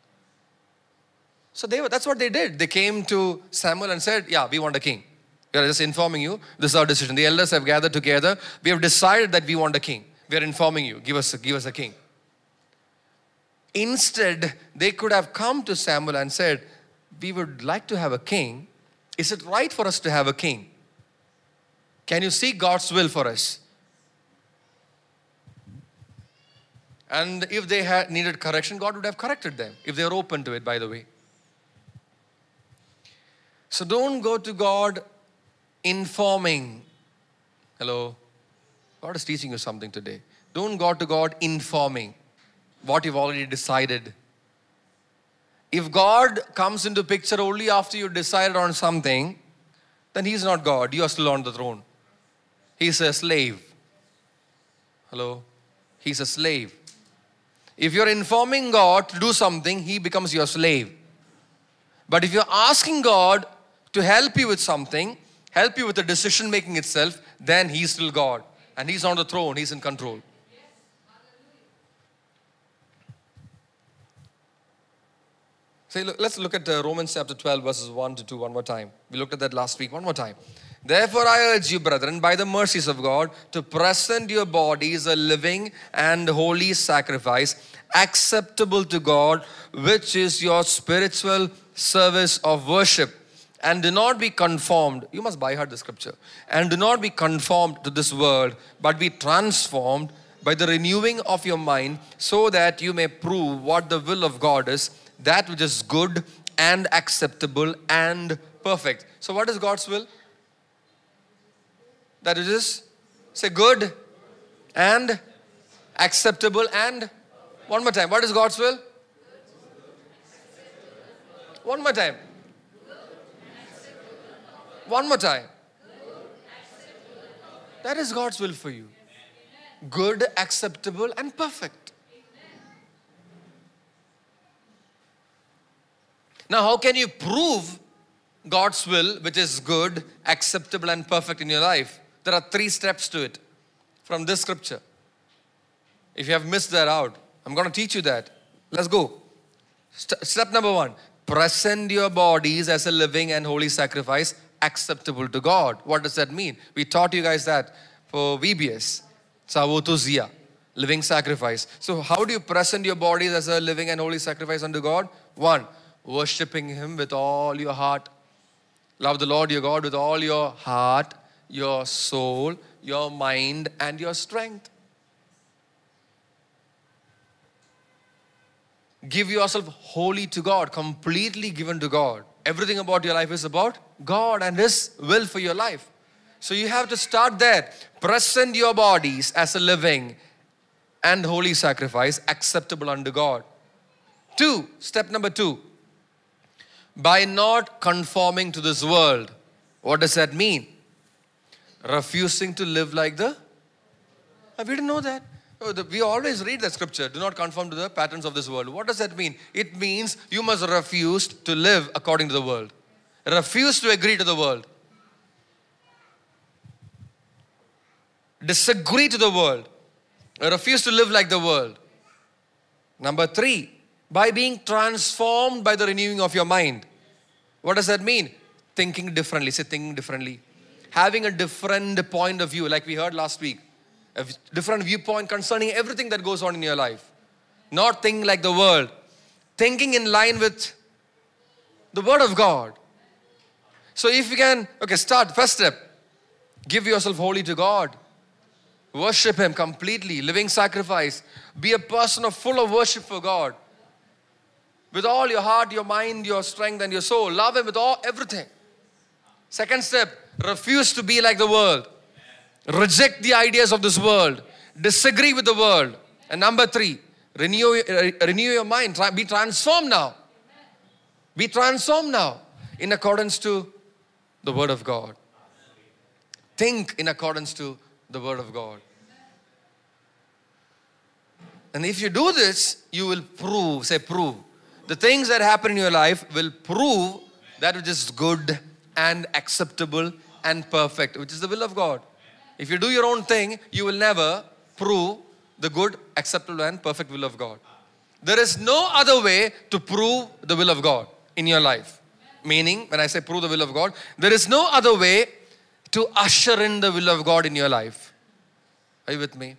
So they were, that's what they did. They came to Samuel and said, yeah, we want a king. We are just informing you. This is our decision. The elders have gathered together. We have decided that we want a king. We are informing you. Give us, give us a king. Instead, they could have come to Samuel and said, we would like to have a king. Is it right for us to have a king? Can you seek God's will for us? And if they had needed correction, God would have corrected them, if they were open to it, by the way. So don't go to God informing. Hello? God is teaching you something today. Don't go to God informing what you've already decided. If God comes into picture only after you decided on something, then He's not God. You are still on the throne. He's a slave. Hello? He's a slave. If you're informing God to do something, He becomes your slave. But if you're asking God to help you with something, help you with the decision making itself, then He's still God. And He's on the throne, He's in control. Yes. Say, look, let's look at uh, Romans chapter twelve, verses one to two one more time. We looked at that last week, one more time. Therefore, I urge you, brethren, by the mercies of God, to present your bodies a living and holy sacrifice, acceptable to God, which is your spiritual service of worship. And do not be conformed. You must by heart the scripture. And do not be conformed to this world, but be transformed by the renewing of your mind, so that you may prove what the will of God is, that which is good and acceptable and perfect. So what is God's will? That it is Say good and acceptable and, one more time, what is God's will? One more time. One more time. That is God's will for you. Good, acceptable and perfect. Now how can you prove God's will, which is good, acceptable and perfect in your life? There are three steps to it from this scripture. If you have missed that out, I'm going to teach you that. Let's go. St- step number one, present your bodies as a living and holy sacrifice acceptable to God. What does that mean? We taught you guys that for V B S. Savotuzia, living sacrifice. So how do you present your bodies as a living and holy sacrifice unto God? One, worshipping Him with all your heart. Love the Lord your God with all your heart, your soul, your mind, and your strength. Give yourself wholly to God, completely given to God. Everything about your life is about God and His will for your life. So you have to start there. Present your bodies as a living and holy sacrifice, acceptable unto God. Two, step number two. By not conforming to this world. What does that mean? Refusing to live like the... We didn't know that. We always read that scripture. Do not conform to the patterns of this world. What does that mean? It means you must refuse to live according to the world. Refuse to agree to the world. Disagree to the world. Refuse to live like the world. Number three, by being transformed by the renewing of your mind. What does that mean? Thinking differently. Say thinking differently. Having a different point of view, like we heard last week. A different viewpoint concerning everything that goes on in your life. Not thinking like the world. Thinking in line with the Word of God. So if you can, okay, start. First step, give yourself wholly to God. Worship Him completely. Living sacrifice. Be a person of full of worship for God. With all your heart, your mind, your strength and your soul. Love Him with all, everything. Second step, refuse to be like the world. Reject the ideas of this world. Disagree with the world. And number three, renew, uh, renew your mind. Try, be transformed now. Be transformed now in accordance to the Word of God. Think in accordance to the Word of God. And if you do this, you will prove, say prove. The things that happen in your life will prove that which is good and acceptable and perfect, which is the will of God. If you do your own thing, you will never prove the good, acceptable and perfect will of God. There is no other way to prove the will of God in your life. Meaning, when I say prove the will of God, there is no other way to usher in the will of God in your life. Are you with me?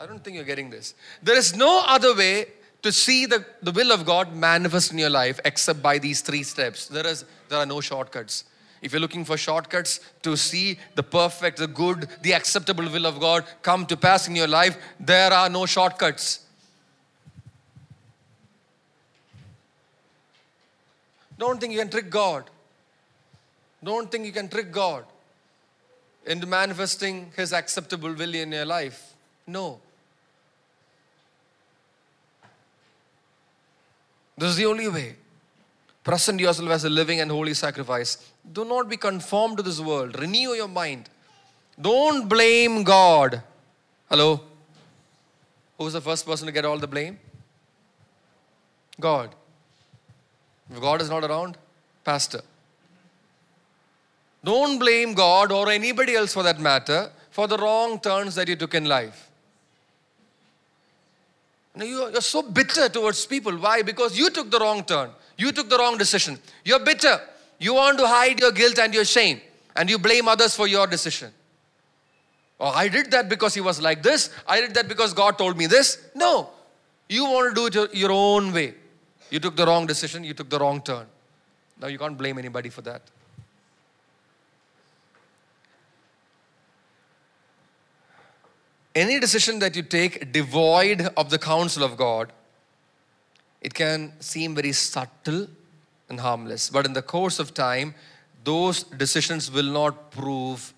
I don't think you're getting this. There is no other way to see the, the will of God manifest in your life except by these three steps. There is, there are no shortcuts. If you're looking for shortcuts to see the perfect, the good, the acceptable will of God come to pass in your life, there are no shortcuts. Don't think you can trick God. Don't think you can trick God into manifesting His acceptable will in your life. No. This is the only way. Present yourself as a living and holy sacrifice. Do not be conformed to this world. Renew your mind. Don't blame God. Hello? Who was the first person to get all the blame? God. If God is not around, pastor. Don't blame God or anybody else for that matter for the wrong turns that you took in life. Now you're so bitter towards people. Why? Because you took the wrong turn. You took the wrong decision. You're bitter. You want to hide your guilt and your shame. And you blame others for your decision. Oh, I did that because he was like this. I did that because God told me this. No. You want to do it your own way. You took the wrong decision. You took the wrong turn. Now you can't blame anybody for that. Any decision that you take devoid of the counsel of God, it can seem very subtle and harmless. But in the course of time, those decisions will not prove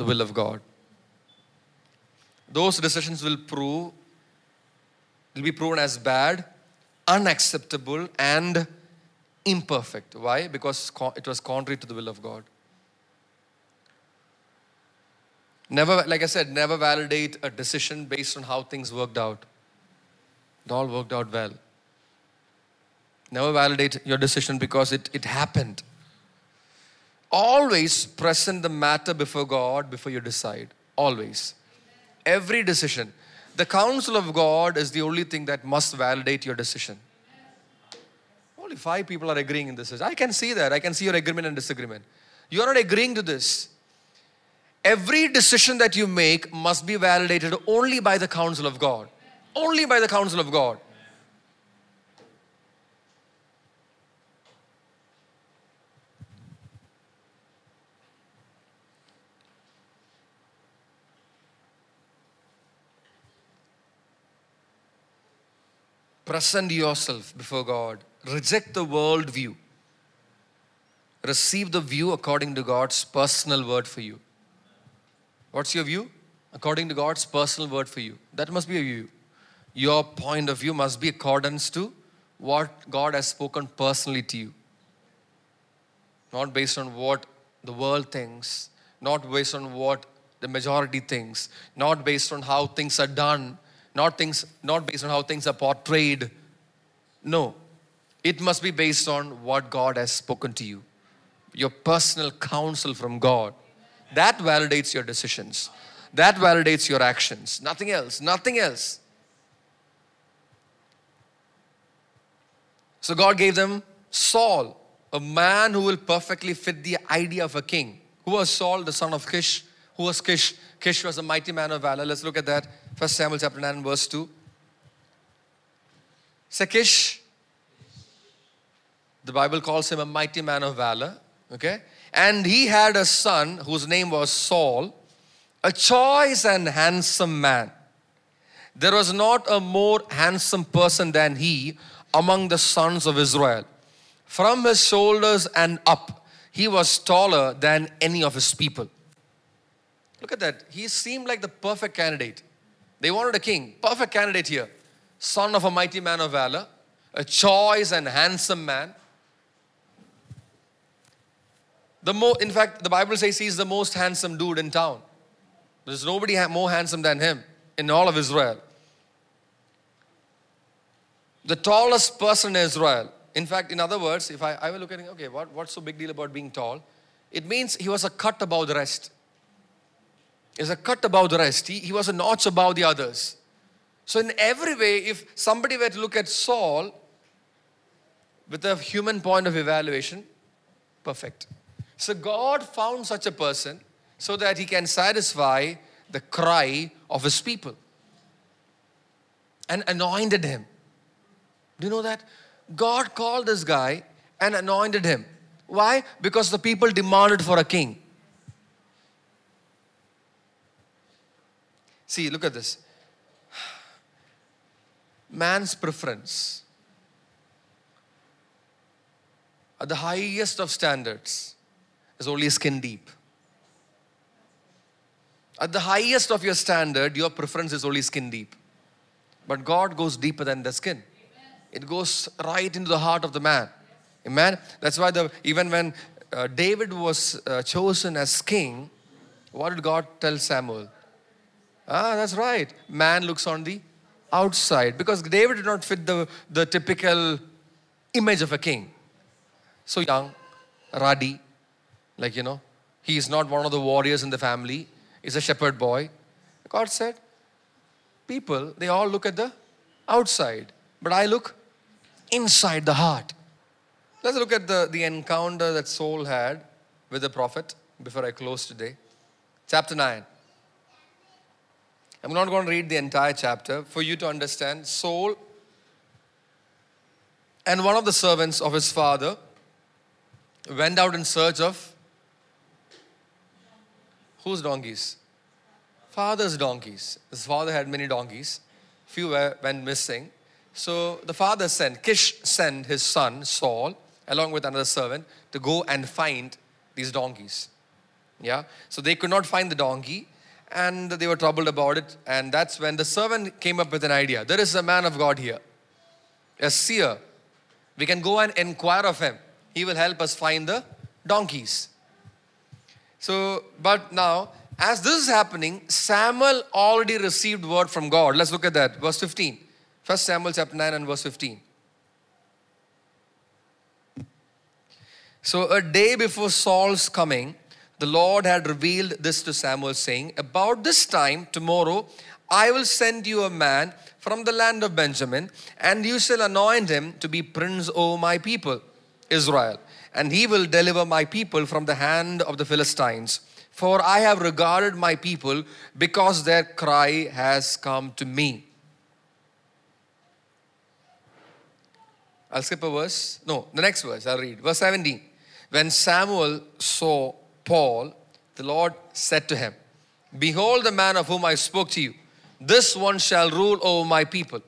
the will of God. Those decisions will prove, will be proven as bad, unacceptable, and imperfect. Why? Because it was contrary to the will of God. Never, like I said, never validate a decision based on how things worked out. It all worked out well. Never validate your decision because it, it happened. Always present the matter before God before you decide. Always. Every decision. The counsel of God is the only thing that must validate your decision. Only five people are agreeing in this. I can see that. I can see your agreement and disagreement. You are not agreeing to this. Every decision that you make must be validated only by the counsel of God. Only by the counsel of God. Present yourself before God. Reject the world view. Receive the view according to God's personal word for you. What's your view? According to God's personal word for you. That must be your view. Your point of view must be accordance to what God has spoken personally to you. Not based on what the world thinks. Not based on what the majority thinks. Not based on how things are done. Not things, not based on how things are portrayed. No. It must be based on what God has spoken to you. Your personal counsel from God. That validates your decisions. That validates your actions. Nothing else. Nothing else. So God gave them Saul, a man who will perfectly fit the idea of a king. Who was Saul? The son of Kish. Who was Kish? Kish was a mighty man of valor. Let's look at that. First Samuel chapter nine verse two. So Kish, the Bible calls him a mighty man of valor. Okay? And he had a son whose name was Saul, a choice and handsome man. There was not a more handsome person than he among the sons of Israel. From his shoulders and up, he was taller than any of his people. Look at that. He seemed like the perfect candidate. They wanted a king. Perfect candidate here. Son of a mighty man of valor, a choice and handsome man. The more, in fact, the Bible says he's the most handsome dude in town. There's nobody ha- more handsome than him in all of Israel. The tallest person in Israel. In fact, in other words, if I, I were looking, okay, what, what's so big deal about being tall? It means he was a cut above the rest. He was a cut above the rest. He, he was a notch above the others. So in every way, if somebody were to look at Saul with a human point of evaluation, perfect. So God found such a person so that he can satisfy the cry of his people and anointed him. Do you know that? God called this guy and anointed him. Why? Because the people demanded for a king. See, look at this. Man's preference at the highest of standards is only skin deep. At the highest of your standard, your preference is only skin deep. But God goes deeper than the skin. Amen. It goes right into the heart of the man. Yes. Amen. That's why the, even when uh, David was uh, chosen as king, what did God tell Samuel? Ah, that's right. Man looks on the outside. Because David did not fit the, the typical image of a king. So young, ruddy. Like, you know, he is not one of the warriors in the family. He's a shepherd boy. God said, people, they all look at the outside. But I look inside the heart. Let's look at the, the encounter that Saul had with the prophet before I close today. Chapter nine. I'm not going to read the entire chapter for you to understand. Saul and one of the servants of his father went out in search of whose donkeys? Father's donkeys. His father had many donkeys. Few were, went missing. So the father sent, Kish sent his son, Saul, along with another servant, to go and find these donkeys. Yeah. So they could not find the donkey and they were troubled about it. And that's when the servant came up with an idea. There is a man of God here, a seer. We can go and inquire of him. He will help us find the donkeys. So, but now, as this is happening, Samuel already received word from God. Let's look at that. Verse fifteen. First Samuel chapter nine and verse fifteen. So a day before Saul's coming, the Lord had revealed this to Samuel, saying, about this time tomorrow, I will send you a man from the land of Benjamin, and you shall anoint him to be prince over my people, Israel. And he will deliver my people from the hand of the Philistines. For I have regarded my people because their cry has come to me. I'll skip a verse. No, the next verse I'll read. Verse seventeen. When Samuel saw Paul, the Lord said to him, behold the man of whom I spoke to you. This one shall rule over my people.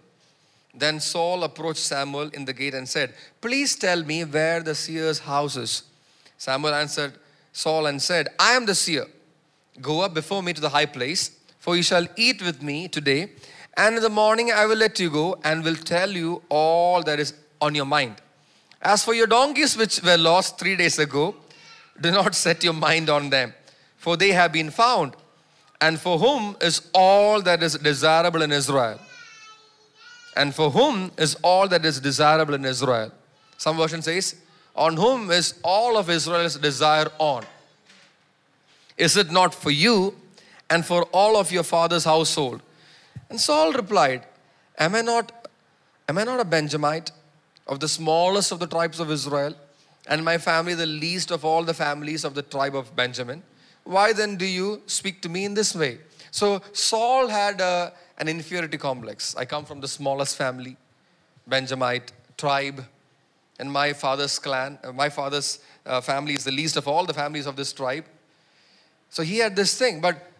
Then Saul approached Samuel in the gate and said, please tell me where the seer's house is. Samuel answered Saul and said, I am the seer. Go up before me to the high place, for you shall eat with me today. And in the morning I will let you go and will tell you all that is on your mind. As for your donkeys which were lost three days ago, do not set your mind on them, for they have been found. And for whom is all that is desirable in Israel? And for whom is all that is desirable in Israel? Some version says, on whom is all of Israel's desire on? Is it not for you and for all of your father's household? And Saul replied, Am I not, am I not a Benjamite of the smallest of the tribes of Israel, and my family the least of all the families of the tribe of Benjamin? Why then do you speak to me in this way? So Saul had a, an inferiority complex. I come from the smallest family, Benjamite tribe, and my father's clan, my father's uh, family is the least of all the families of this tribe. So he had this thing, but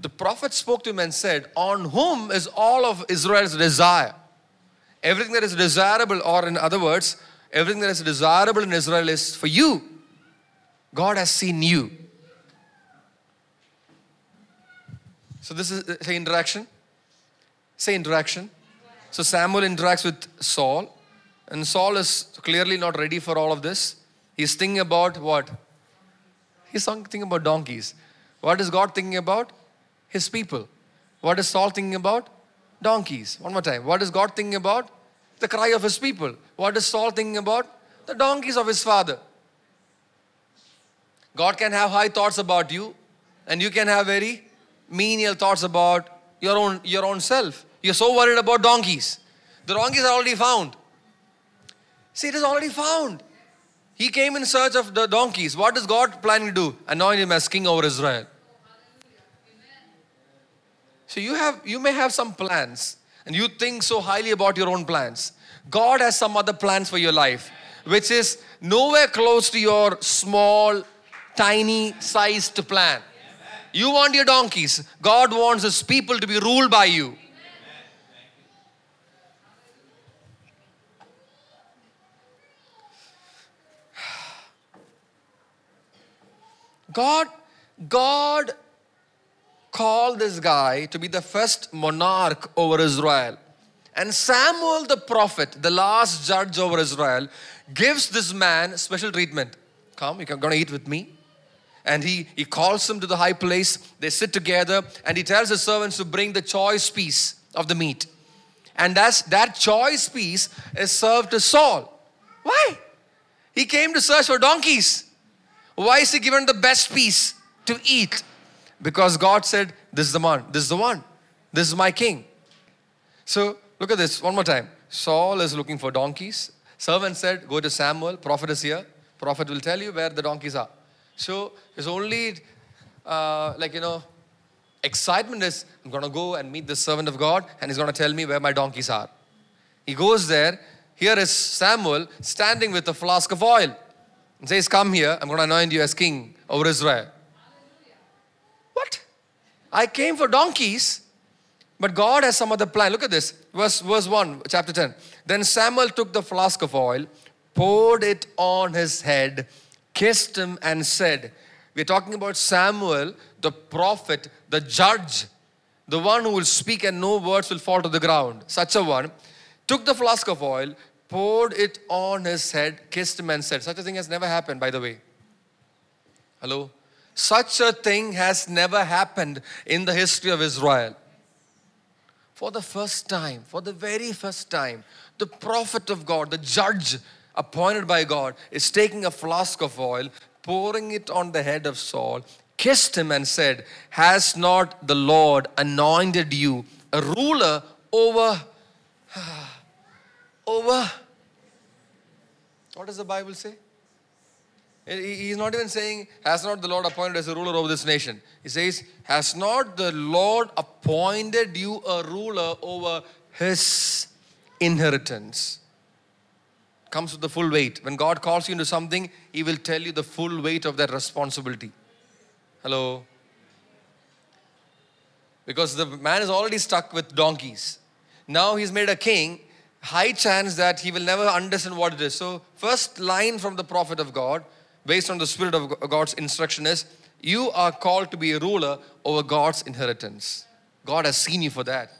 the prophet spoke to him and said, on whom is all of Israel's desire? Everything that is desirable, or in other words, everything that is desirable in Israel is for you. God has seen you. So this is, say interaction. Say interaction. So Samuel interacts with Saul. And Saul is clearly not ready for all of this. He's thinking about what? He's thinking about donkeys. What is God thinking about? His people. What is Saul thinking about? Donkeys. One more time. What is God thinking about? The cry of his people. What is Saul thinking about? The donkeys of his father. God can have high thoughts about you, and you can have very menial thoughts about your own, your own self. You're so worried about donkeys. The donkeys are already found. See, it is already found. He came in search of the donkeys. What is God planning to do? Anoint him as king over Israel. So you have, you may have some plans, and you think so highly about your own plans. God has some other plans for your life, which is nowhere close to your small, tiny sized plan. You want your donkeys. God wants his people to be ruled by you. God, God called this guy to be the first monarch over Israel. And Samuel the prophet, the last judge over Israel, gives this man special treatment. Come, you're going to eat with me. And he, he calls him to the high place. They sit together and he tells his servants to bring the choice piece of the meat. And that's, that choice piece is served to Saul. Why? He came to search for donkeys. Why is he given the best piece to eat? Because God said, this is the one, this is the one, this is my king. So look at this one more time. Saul is looking for donkeys. Servant said, go to Samuel, prophet is here. Prophet will tell you where the donkeys are. So his only uh, like, you know, excitement is, I'm going to go and meet the servant of God and he's going to tell me where my donkeys are. He goes there. Here is Samuel standing with a flask of oil. And says, come here, I'm going to anoint you as king over Israel. What? I came for donkeys, but God has some other plan. Look at this, verse, verse one, chapter ten. Then Samuel took the flask of oil, poured it on his head, kissed him and said, We're talking about Samuel, the prophet, the judge, the one who will speak and no words will fall to the ground. Such a one took the flask of oil, poured it on his head, kissed him and said, such a thing has never happened, by the way. Hello? Such a thing has never happened in the history of Israel. For the first time, for the very first time, the prophet of God, the judge appointed by God, is taking a flask of oil, pouring it on the head of Saul, kissed him and said, has not the Lord anointed you a ruler over, over, what does the Bible say? He's not even saying, has not the Lord appointed as a ruler over this nation. He says, has not the Lord appointed you a ruler over his inheritance? Comes with the full weight. When God calls you into something, he will tell you the full weight of that responsibility. Hello? Because the man is already stuck with donkeys. Now he's made a king. High chance that he will never understand what it is. So first line from the prophet of God, based on the Spirit of God's instruction, is you are called to be a ruler over God's inheritance. God has seen you for that.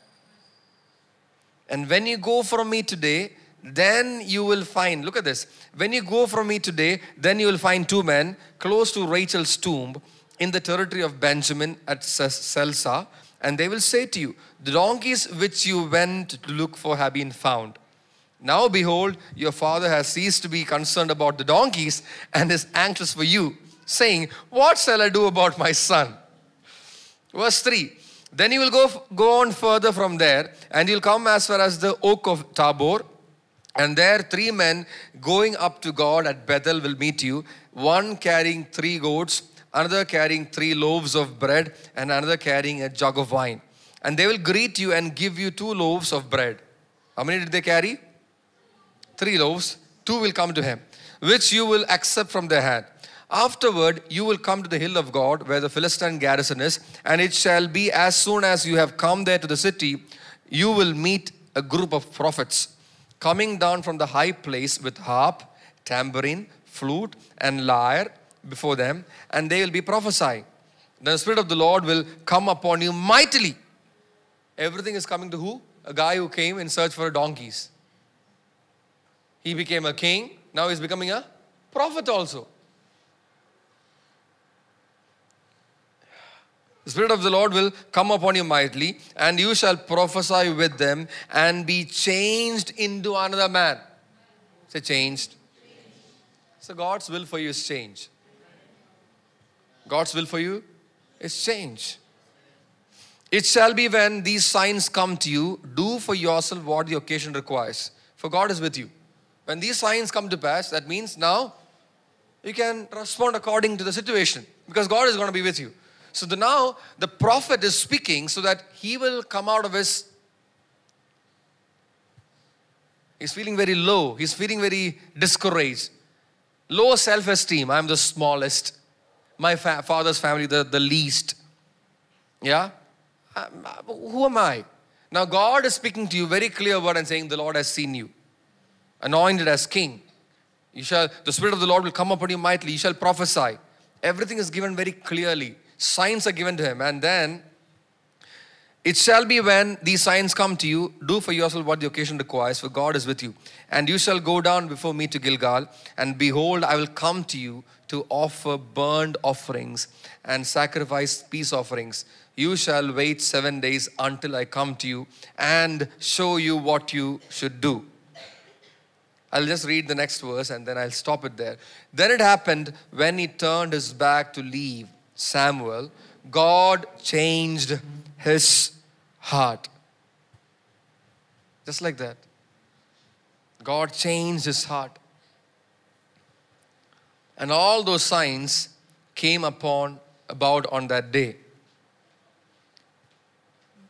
And when you go from me today, then you will find, look at this. When you go from me today, then you will find two men close to Rachel's tomb in the territory of Benjamin at Selsa. And they will say to you, the donkeys which you went to look for have been found. Now behold, your father has ceased to be concerned about the donkeys and is anxious for you, saying, what shall I do about my son? Verse three, then you will go, go on further from there, and you'll come as far as the oak of Tabor, and there three men going up to God at Bethel will meet you, one carrying three goats, another carrying three loaves of bread, and another carrying a jug of wine. And they will greet you and give you two loaves of bread. How many did they carry? Three loaves. Two will come to him, which you will accept from their hand. Afterward, you will come to the hill of God, where the Philistine garrison is, and it shall be as soon as you have come there to the city, you will meet a group of prophets, coming down from the high place with harp, tambourine, flute, and lyre, before them, and they will be prophesying. Then the Spirit of the Lord will come upon you mightily. Everything is coming to who? A guy who came in search for donkeys. He became a king. Now he's becoming a prophet also. The Spirit of the Lord will come upon you mightily, and you shall prophesy with them and be changed into another man. Say changed. So God's will for you is change. God's will for you is change. It shall be when these signs come to you, do for yourself what the occasion requires. For God is with you. When these signs come to pass, that means now you can respond according to the situation, because God is going to be with you. So the, now the prophet is speaking so that he will come out of his... He's feeling very low. He's feeling very discouraged. Low self-esteem. I'm the smallest. My fa father's family, the, the least. Yeah? Um, who am I? Now God is speaking to you very clear word and saying, the Lord has seen you. Anointed as king. You shall, the Spirit of the Lord will come upon you mightily. You shall prophesy. Everything is given very clearly. Signs are given to him. And then, it shall be when these signs come to you, do for yourself what the occasion requires, for God is with you. And you shall go down before me to Gilgal, and behold, I will come to you to offer burnt offerings and sacrifice peace offerings. You shall wait seven days until I come to you and show you what you should do. I'll just read the next verse and then I'll stop it there. Then it happened when he turned his back to leave Samuel, God changed his heart. Just like that. God changed his heart. And all those signs came upon about on that day.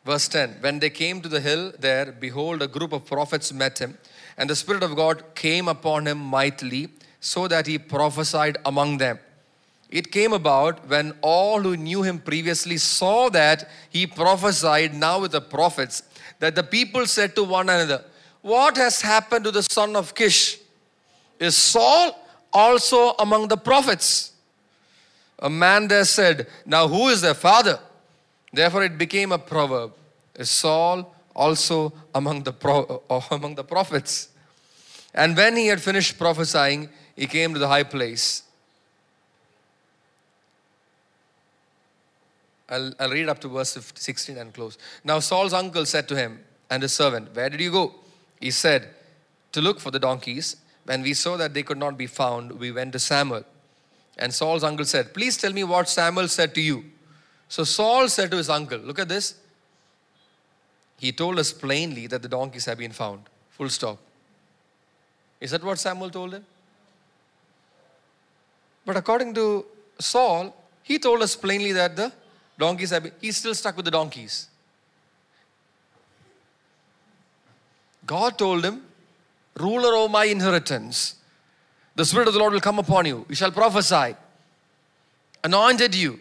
Verse ten, when they came to the hill there, behold, a group of prophets met him, and the Spirit of God came upon him mightily, so that he prophesied among them. It came about when all who knew him previously saw that he prophesied now with the prophets, that the people said to one another, what has happened to the son of Kish? Is Saul also among the prophets? a man there said, now who is their father? Therefore it became a proverb. Is Saul also among the, pro among the prophets? And when he had finished prophesying, he came to the high place. I'll, I'll read up to verse sixteen and close. Now Saul's uncle said to him and his servant, where did you go? He said, to look for the donkeys. When we saw that they could not be found, we went to Samuel. And Saul's uncle said, please tell me what Samuel said to you. So Saul said to his uncle, look at this. He told us plainly that the donkeys have been found. Full stop. Is that what Samuel told him? But according to Saul, he told us plainly that the donkeys have been, he's still stuck with the donkeys. God told him, ruler of my inheritance, the Spirit of the Lord will come upon you. You shall prophesy. Anointed you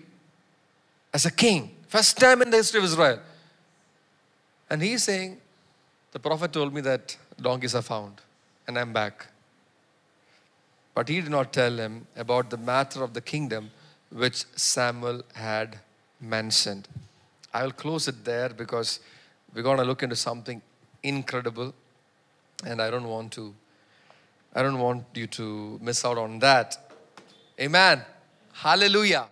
as a king. First time in the history of Israel. And he's saying, the prophet told me that donkeys are found and I'm back. But he did not tell him about the matter of the kingdom which Samuel had mentioned. I will close it there because we're going to look into something incredible. And I don't want to, I don't want you to miss out on that. Amen. Hallelujah.